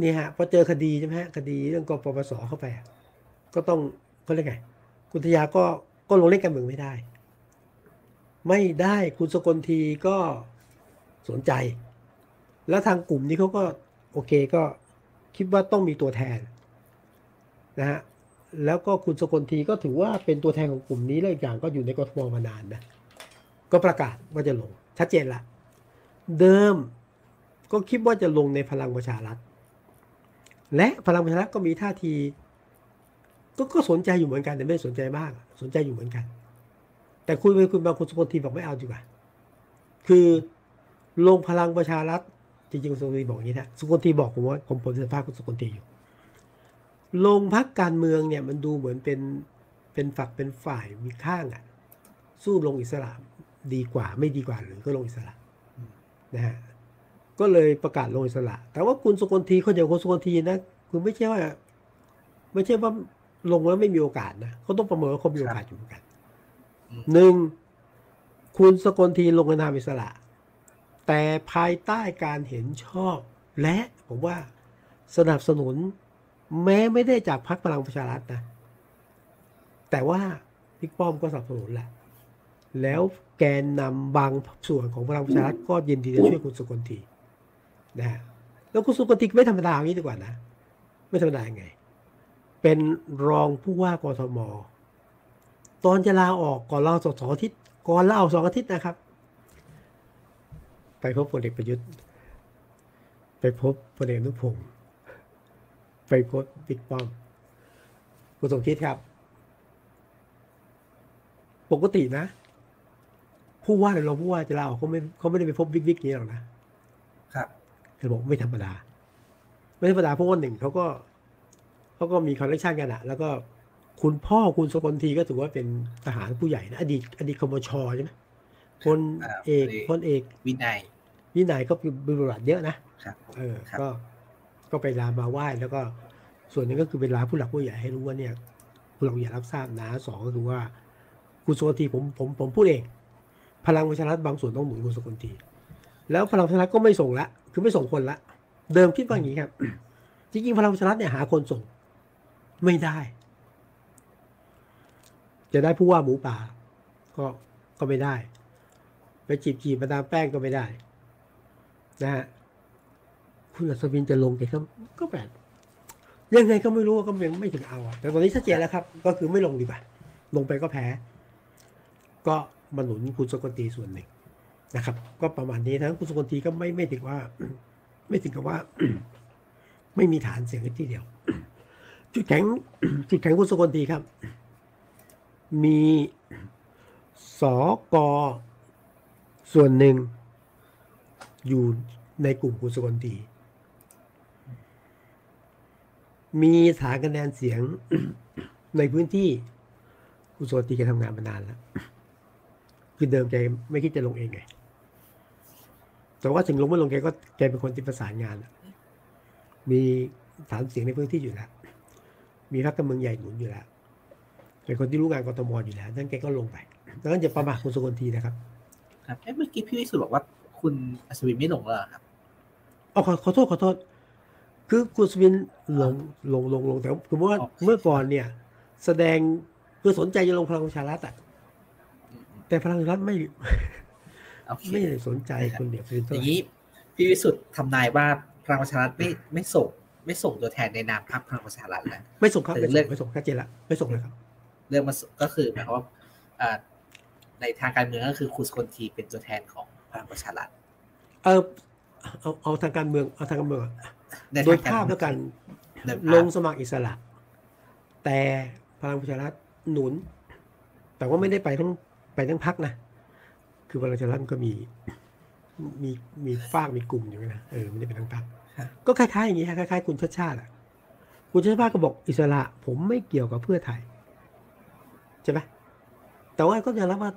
เนี่ยฮะพอเจอคดีใช่ไหมฮะคดีเรื่องกปปส.เข้าไปก็ต้องเขาเรียกไงคุณธยาก็ลงเล่นการเมืองไม่ได้คุณสกลทีก็สนใจแล้วทางกลุ่มนี้เขาก็โอเคก็คิดว่าต้องมีตัวแทนนะฮะแล้วก็คุณสกลทีก็ถือว่าเป็นตัวแทนของกลุ่มนี้และอีกอย่างก็อยู่ในกทม.มานานนะก็ประกาศว่าจะลงชัดเจนละเดิมก็คิดว่าจะลงในพลังประชารัฐและพลังประชารัฐก็มีท่าทีก็สนใจอยู่เหมือนกันแต่ไม่สนใจมากสนใจอยู่เหมือนกันแต่คุยไปคุยมาคุณสกลทีบอกไม่เอาดีกว่าคือลงพลังประชารัฐจริงๆคุณสกลทีบอกอย่างนี้นะสกลทีบอกผมว่าผมสัมภาษณ์คุณสกลทีอยู่ลงพรรคการเมืองเนี่ยมันดูเหมือนเป็นฝักเป็นฝ่ายมีข้างอ่ะสู้ลงอิสระดีกว่าไม่ดีกว่าหรือก็ลงอิสระนะฮะก็เลยประกาศลงอิสระแต่ว่าคุณสกลทีคนอย่างคุณสกลทีนะคือไม่ใช่ว่าลงแล้วไม่มีโอกาสนะเขาต้องประเมินว่าเขามีโอกาสอยู่เหมือนกันหนึ่งคุณสกลทีลงนามอิสระแต่ภายใต้การเห็นชอบและผมว่าสนับสนุนแม้ไม่ได้จากพรรคพลังประชารัฐนะแต่ว่าบิ๊กป้อมก็สนับสนุนแหละแล้วแกนนำบางส่วนของพลังประชารัฐก็ยินดีจะช่วยคุณสกลทีนะแล้วคุณสกลทีไม่ธรรมดาอย่างนี้ดีกว่านะไม่ธรรมดายังไงเป็นรองผู้ว่ากทม.ตอนจะลาออกก่อนลาออก2 อาทิตย์ก่อนลาออก2 อาทิตย์นะครับไปพบพลเอกประยุทธ์ไปพบพลเอกอนุพงศ์ไปพบบิ๊กป้อมคุณสมคิดครับปกตินะผู้ว่าหรือรองผู้ว่าจะลาออกเขาไม่ได้ไปพบบิ๊กนี้หรอกนะครับเขาบอกไม่ธรรมดาเพราะว่าหนึ่งเขาก็มีคอนเนคชั่นกันอะแล้วก็คุณพ่อคุณสกลทีก็ถือว่าเป็นทหารผู้ใหญ่นะอดีตคมช.ใช่ไหมพลเอกวินัยก็บริวารเยอะนะครับก็ไปลามาไหว้แล้วก็ส่วนหนึ่งก็คือเป็นลาผู้หลักผู้ใหญ่ให้รู้ว่าเนี่ยผู้หลักผู้ใหญ่รับทราบนะสองก็คือว่าคุณสกลทีผมพูดเองพลังประชารัฐบางส่วนต้องหมุนคุณสกลทีแล้วพลังประชารัฐก็ไม่ส่งละคือไม่ส่งคนละเดิมคิดว่าอย่างนี้ครับจริงๆพลังประชารัฐเนี่ยหาคนส่งไม่ได้จะได้ผู้ว่าหมูป่าก็ไม่ได้ไปจีบมาดามแป้งก็ไม่ได้นะฮะคุณอัศวินจะลงแกก็แปลกยังไงก็ไม่รู้ก็ยังไม่ถึงเอาแต่ตอนนี้ชัดเจนแล้วครับก็คือไม่ลงดีกว่าลงไปก็แพ้ก็มาหนุนคุณสกลทีส่วนหนึ่งนะครับก็ประมาณนี้ทั้งคุณสกลทีก็ไม่ถึงกับว่า ไม่มีฐานเสียงที่เดียว จุดแข็งคุณสกลทีครับมีสกส่วนหนึ่งอยู่ในกลุ่มคุณสกลทีมีฐานคะแนนเสียง ในพื้นที่คุณสกลทีแกทำงานมานานแล้วคือเดิมแกไม่คิดจะลงเองไงแต่ว่าถึงลงไม่ลงแกก็แกเป็นคนที่ประสานงานมีฐานเสียงในพื้นที่อยู่แล้วมีพรรคการเมืองใหญ่หนุนอยู่แล้วเป็นคนที่รู้งานกทม.อยู่แล้วนั่นแกก็ลงไปดังนั้นอย่าประมาทคุณสกลทีนะครับครับเมื่อกี้พี่วิสุทธ์บอกว่าคุณอัศวินไม่ลงแล้วครับอ๋อขอโทษคือคุณอัศวินลงแต่ผมว่าเมื่อก่อนเนี่ยแสดง คือสนใจจะลงพลังประชารัฐอ่ะแต่พลังประชารัฐไม่ได้สนใจคนเดียวคือตัวอย่างนี้พี่วิสุทธิ์ทำนายว่าพลังประชารัฐไม่ส่งตัวแทนในนามพรรคพลังประชารัฐแล้วไม่ส่งครับไม่ส่งชัดเจนละไม่ส่งเลยครับเรื่องมันก็คือหมายความว่าในทางการเมืองก็คือคุณสกลทีเป็นตัวแทนของพลังประชารัฐเอาทางการเมืองโดยภาพแล้วกันลงสมัครอิสระแต่พลังประชารัฐหนุนแต่ว่าไม่ได้ไปทั้งพรรคนะคือพลังประชารัฐก็มีฝากมีกลุ่มอยู่นะไม่ได้ไปทั้งพรรคก็คล้ายๆอย่างนี้คล้ายๆคุณชาติชาติคุณชาติชาติก็บอกอิสระผมไม่เกี่ยวกับเพื่อไทยใช่ไหมแต่ว่าก็จะรับว่า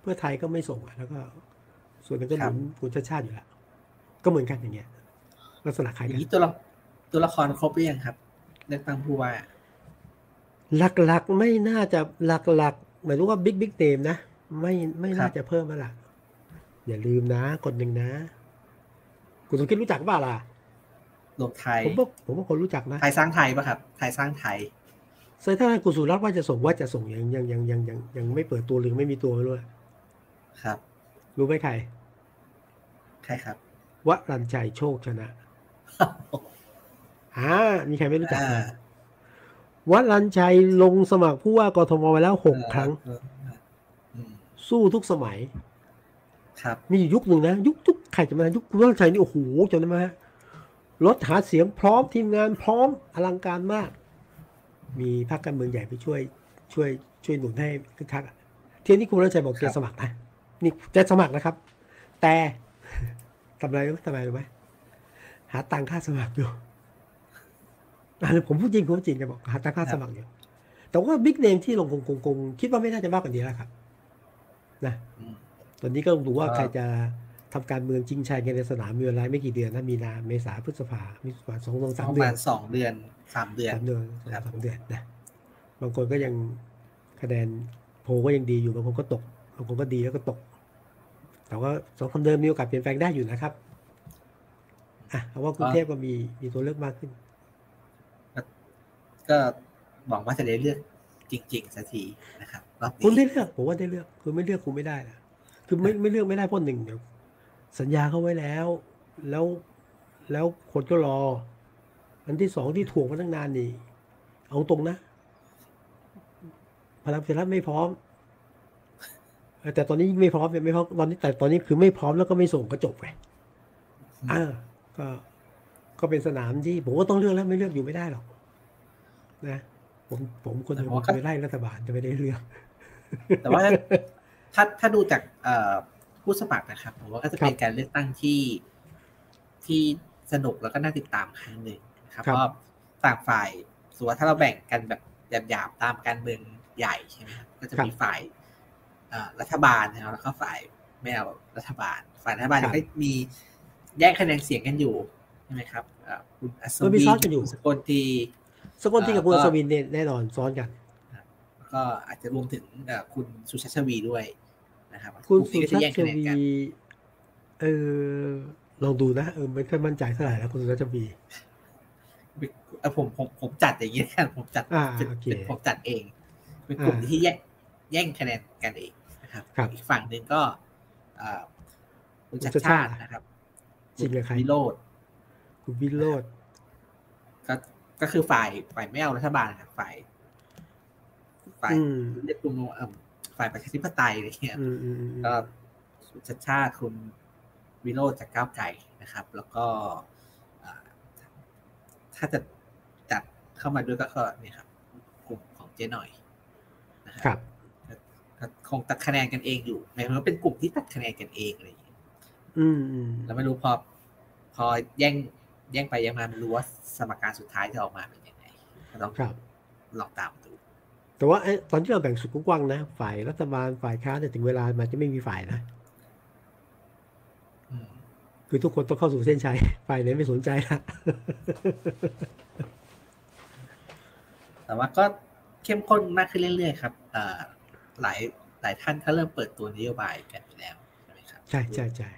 เพื่อไทยก็ไม่ส่งแล้วก็ส่วนมันก็หนุนคุณชาติชาติอยู่แล้วก็เหมือนกันอย่างเงี้ยลักษณะคล้ายกันตัวละครครบหรือยังครับเลือกตั้งผู้ว่าหลักๆไม่น่าจะหลักๆหมายถึงว่าบิ๊กเนมนะไม่น่าจะเพิ่มแล้วล่ะอย่าลืมนะคนนึงนะคุณสมคิดรู้จักป่ะล่ะลงไทยผมว่าคนรู้จักนะไทยสร้างไทยป่ะครับไทยสร้างไทยเสยท่านคุณสุรัตน์ว่าจะส่งยังไม่เปิดตัวหรือไม่มีตัวไม่รู้ครับรู้ไหมใครครับวรัญชัยโชคชนะมีใครไม่รู้จักวรัญชัยลงสมัครผู้ว่ากทมไปแล้ว6ครั้งสู้ทุกสมัยครับมียุคหนึ่งนะยุคใครจะมายุควรัญชัยนี่โอ้โหจำได้ไหมฮะรถหาเสียงพร้อมทีมงานพร้อมอลังการมากมีพรรคการเมืองใหญ่ไปช่วยหนุนให้คึกคักเที่ยงนี้คุณรัชชัยบอกจะสมัครนะนี่จะสมัครนะครับแต่ทำอะไรรู้ไหมหาตังค่าสมัครอยู่ผมพูดจริงจะบอกหาตังค่าสมัครอยู่แต่ว่าบิ๊กเนมที่ลงคงคิดว่าไม่น่าจะมากกว่านี้แล้วครับนะตอนนี้ก็ต้องดูว่าใครจะทำการเมืองจริงชัยกันในสนามมีเวลาไม่กี่เดือนนะมีนาเมษาพฤษภา2-3 เดือนประมาณ2เดือน3เดือนครับ2เดือนนะบางคนก็ยังคะแนนโพลก็ยังดีอยู่บางคนก็ตกบางคนก็ดีแล้วก็ตกแต่ว่า2คนเดิมมีโอกาสเปลี่ยนแปลงได้อยู่นะครับเพราะว่ากรุงเทพก็มีตัวเลือกมากขึ้นก็หวังว่าจะได้เลือกจริงๆสักทีนะครับรอบนี้คุณได้เลือกผมว่าได้เลือกคือไม่เลือกคุณไม่ได้นะคือไม่เลือกไม่ได้เพราะ1เดี๋ยวสัญญาเขาไว้แล้วคนก็รออันที่2ที่ถ่วงมาตั้งนานนี่เอาตรงนะพลังประชารัฐไม่พร้อมแต่ตอนนี้ยิ่งไม่พร้อมไม่พร้อมตอนนี้แต่ตอนนี้คือไม่พร้อมแล้วก็ไม่ส่งก็จบไปก็เป็นสนามที่ผมก็ต้องเลือกแล้วไม่เลือกอยู่ไม่ได้หรอกนะผมคนจะไปไล่รัฐบาลจะไม่ได้เลือกแต่ว่าถ้าดูจากผู้สมัครนะครับผมว่าก็จะเป็นการเลือกตั้งที่สนุกแล้วก็น่าติดตามครั้งหนึ่งนะครับเพราะต่างฝ่ายสมมุติว่าถ้าเราแบ่งกันแบบหยาบๆตามการเมืองใหญ่ใช่ไหมครับก็จะมีฝ่ายรัฐบาลนะครับแล้วก็ฝ่ายไม่เอารัฐบาลฝ่ายรัฐบาลก็มีแย่งคะแนนเสียงกันอยู่ใช่ไหมครับคุณอัศวินสกลทีกับคุณอัศวินเนี่ยแน่นอนซ้อนกันแล้วก็อาจจะรวมถึงคุณสุชาติชวีด้วยนะครับคุณสุชาติชวีลองดูนะไม่ค่อยมั่นใจเท่าไหร่แล้วคุณสุชาติชวีผมจัดอย่างนี้นะผมจัดผมจัดเองเป็นกลุ่มที่แย่งคะแนนกันเองนะครับอีกฝั่งหนึ่งก็คุณชัชชาตินะครับคุณวิโรจน์ก็คือฝ่ายไม่เอารัฐบาลครับฝ่ายเรียกกลุ่มฝ่ายประชาธิปไตยอะไรเงี้ยก็คุณชัชชาติคุณวิโรจน์จากก้าวไกลนะครับแล้วก็ถ้าจะจัดเข้ามาด้วยก็เนี่ยครับกลุ่มของเจ๊หน่อยนะครับคงตัดคะแนนกันเองอยู่หมายความว่าเป็นกลุ่มที่ตัดคะแนนกันเองอะไรอย่างเงี้ยแล้วไม่รู้พอแย่งไปแย่งมาไม่รู้ว่าสมการสุดท้ายจะออกมาเป็นยังไงก็ต้องลองตามดูแต่ว่าตอนที่เราแบ่งสุดกว้างนะฝ่ายรัฐบาลฝ่ายค้านถึงเวลามันจะไม่มีฝ่ายนะคือทุกคนต้องเข้าสู่เส้นชัยฝ่ายไหนไม่สนใจละแต่ว่าก็เข้มข้นมากขึ้นเรื่อยๆครับหลายท่านก็เริ่มเปิดตัวนโยบายกันไปแล้วใช่ไหมครับใช่ใช่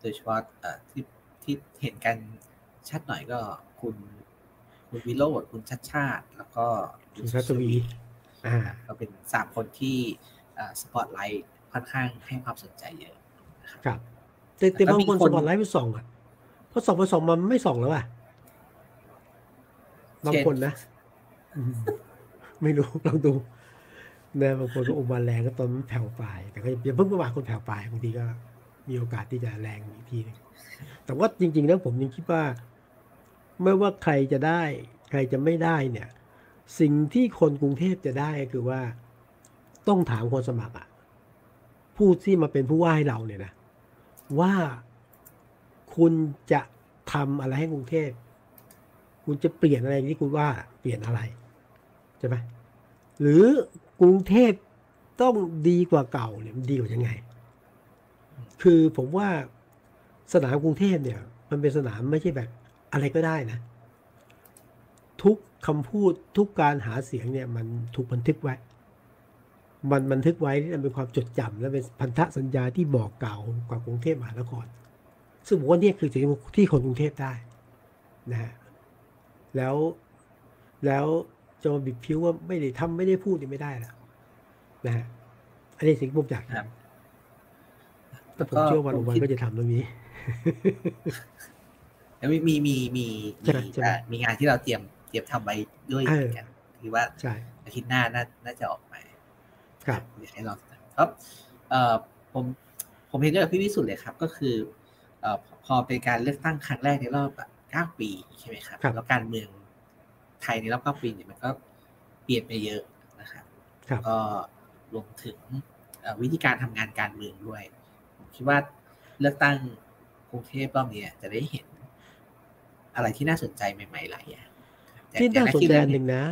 โดยเฉพาะที่เห็นกันชัดหน่อยก็คุณวิโรจน์คุณชัชชาติแล้วก็คุณชัชวี ก็เป็น3คนที่สปอตไลท์ค่อนข้างให้ความสนใจเยอะนะครับแต่บางคนสปอตไลท์ไปส่องอ่ะเพราะส่องไปส่องมันไม่ส่องแล้วอ่ะบางคนนะไม่รู้ลองดูนะบางคนก็อุบลแรงก็ตอนแผ่วปลายแต่ก็อย่าเพิ่งประมาทคนแผ่วปลายบางทีก็มีโอกาสที่จะแรงอีกทีนึงแต่ว่าจริงๆแล้วผมยังคิดว่าไม่ว่าใครจะได้ใครจะไม่ได้เนี่ยสิ่งที่คนกรุงเทพจะได้ก็คือว่าต้องถามคนสมัครอ่ะผู้ที่มาเป็นผู้ว่าให้เราเนี่ยนะว่าคุณจะทำอะไรให้กรุงเทพคุณจะเปลี่ยนอะไรที่คุณว่าเปลี่ยนอะไรใช่ไหมหรือกรุงเทพต้องดีกว่าเก่าเนี่ยมันดีกว่ายังไงคือผมว่าสนามกรุงเทพเนี่ยมันเป็นสนามไม่ใช่แบบอะไรก็ได้นะทุกคำพูดทุกการหาเสียงเนี่ยมันถูกบันทึกไว้มันบันทึกไว้นี่เป็นความจดจำและเป็นพันธสัญญาที่บอกกล่าวกับกรุงเทพมหานครซึ่งผมว่านี่คือสิ่งที่คนกรุงเทพได้นะฮะแล้วจะมาบิดผิวว่าไม่ได้ทำไม่ได้พูดนี่ไม่ได้แล้วนะฮะอันนี้สิ่งที่ผมอยากทำแต่ผมเชื่อว่าวันก็จะทำตรงนี้แล้วมีงานที่เราเตรียมทำไปด้วยกันคือว่าอาทิตย์หน้าน่าจะออกมาครับอยากให้ลองครับผมเห็นด้วยกับพี่วิสุทธิ์เลยครับก็คือพอเป็นการเลือกตั้งครั้งแรกในรอบ9ปีใช่ไหมครับแล้วการเมืองไทยในรอบ9ปีเนี่ยมันก็เปลี่ยนไปเยอะนะครับก็รวมถึงวิธีการทำงานการเมืองด้วยผมคิดว่าเลือกตั้งกรุงเทพรอบนี้จะได้เห็นอะไรที่น่าสนใจใหม่ๆหลายอย่างที่น่าสนใจหนึ่งนะ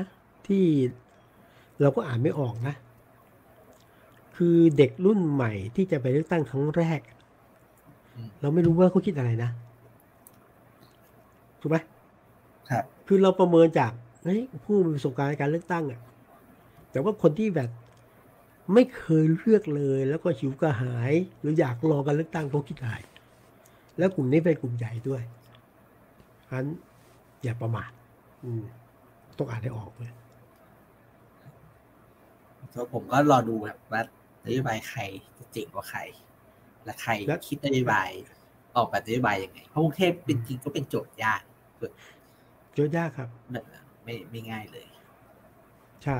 ที่เราก็อ่านไม่ออกนะคือเด็กรุ่นใหม่ที่จะไปเลือกตั้งครั้งแรกเราไม่รู้ว่าเขาคิดอะไรนะถูกไหมครับคือเราประเมินจากผู้มีประสบการณ์ในการเลือกตั้งอ่ะแต่ว่าคนที่แบบไม่เคยเลือกเลยแล้วก็หิวกระหายหรืออยากรอการเลือกตั้งเขาคิดอะไรแล้วกลุ่มนี้เป็นกลุ่มใหญ่ด้วยฉะนั้นอย่าประมาทต้องอ่านให้ออกเลยแล้วผมก็รอดูครับว่านโยบายใครจะเจ๋งกว่าใครและใครคิดนโยบายออกแบบนโยบายยังไงเพราะกรุงเทพเป็นจริงก็เป็นโจทย์ยากครับไม่ง่ายเลยใช่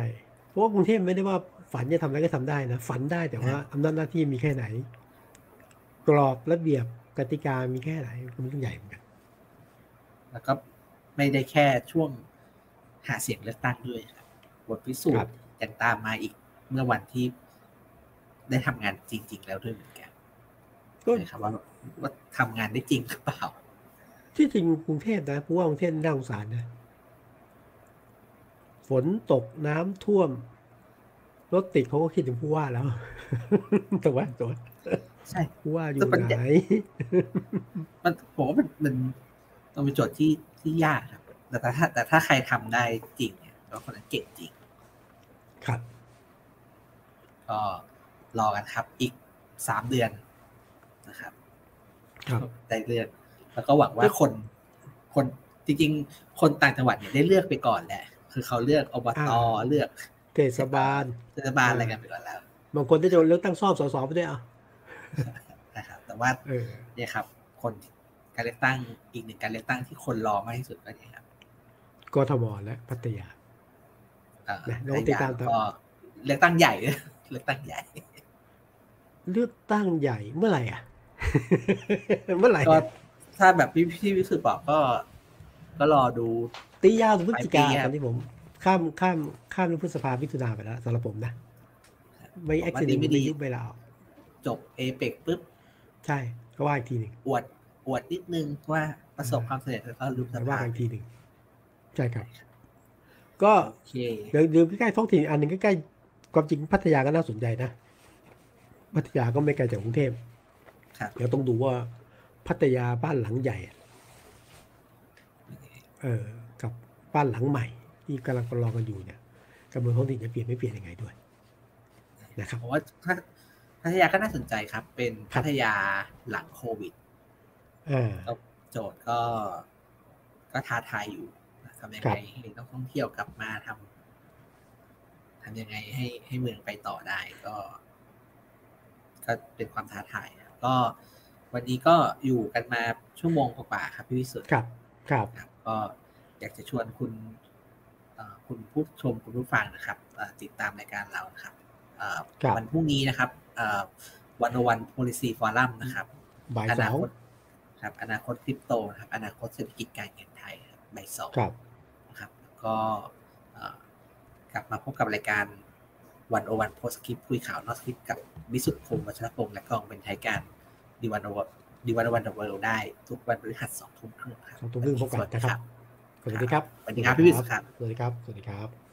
เพราะว่ากรุงเทพไม่ได้ว่าฝันจะทำอะไรก็ทำได้นะฝันได้แต่ว่าอำนาจหน้าที่มีแค่ไหนกรอบระเบียบกติกามีแค่ไหนมันต้องใหญ่เหมือนกันแล้วก็ไม่ได้แค่ช่วงหาเสียงเลือกตั้งด้วยครับบทพิสูจน์ยังตามมาอีกเมื่อวันที่ได้ทำงานจริงๆแล้วด้วยเหมือนกันก็นะครับว่าทำงานได้จริงหรือเปล่าที่จริงกรุงเทพนะผู้ว่ากรุงเทพน่าสงสารนะฝนตกน้ำท่วมรถติดเขาก็คิดถึงผู้ว่าแล้วแต่ว่าใช่ผู้ว่าอยู่ไหนมันผมว่ามันต้องเป็นโจทย์ที่ยากครับแต่ถ้าใครทำได้จริงเนี่ยก็คนนั้นเก่งจริงครับก็รอกันครับอีก3เดือนนะครับครับได้เลือกแล้วก็หวังว่าคนจริงๆคนต่างจังหวัดเนี่ยได้เลือกไปก่อนแหละคือเขาเลือกอบต.เลือกเทศบาลอะไรกันไปก่อนแล้วบางคนได้โดนเลือกตั้งซ่อมสสไปด้วยอ่ะนะครับแต่ว่าเนี่ยครับคนการเลือกตั้งอีกหนึ่งการเลือกตั้งที่คนรอมากที่สุดก็เนี่ยครับกทม.และพัทยาน้องติดตามต่อเลือกตั้งใหญ่เมื่อไหร่อ่ะก็ถ้าแบบพี่วิสุทธิ์บอกก็รอดูตียาวถึงพฤศจิกายนที่ผมข้ามพฤษภาคมมิถุนายนไปแล้วสำหรับผมนะไม่แอคชั่นไม่ดียุบไปแล้วจบเอเปกปุ๊บใช่ก็ว่าอีกทีนึงอวดนิดนึงว่าประสบความสำเร็จแล้วก็ลุกขึ้นว่าอีกทีนึงใช่ครับก็เดี๋ยวดูใกล้ๆท้องถิ่นอันนึงใกล้ๆความจริงพัทยาก็น่าสนใจนะพัทยาก็ไม่ไกลจากกรุงเทพเดี๋ยวต้องดูว่าพัทยาบ้านหลังใหญ่กับบ้านหลังใหม่ที่กำลังรอกันอยู่เนี่ยกระบวนการท้องถิ่นจะเปลี่ยนไม่เปลี่ยนยังไงด้วยนะครับเพราะว่าพัทยาก็น่าสนใจครับเป็นพัทยาหลังโควิดโจทย์ก็ท้าทายอยู่ทำยังไงให้นักท่องเที่ยวกลับมาท ทำยังไงให้เมืองไปต่อได้ก็เป็นความท้าทายนะก็วันนี้ก็อยู่กันมาชั่วโมงกว่าๆครับพี่วิสุทธิ์ครับก็อยากจะชวนคุณผู้ชมคุณผู้ฟังนะครับติดตามรายการเรานะครับวันพรุ่งนี้นะครับ101 Policy Forum นะครับบ่ายสองครับอนาคตคริปโตนะครับอนาคตเศรษฐกิจการเงินไทยครับบ่ายสองนะครับก็กลับมาพบกับรายการ101 Post Script คุยข่าวนอกสคริปต์กับวิสุทธิ์พงษ์วัชรพงษ์และกองเป็นไทยการThe101 The101.world ได้ทุกวันพฤหัส 20:30 น. ครับ 20:30 น. พบกันนะครับสวัสดีครับสวัสดีครับพี่วิสุทธิ์ครับสวัสดีครับ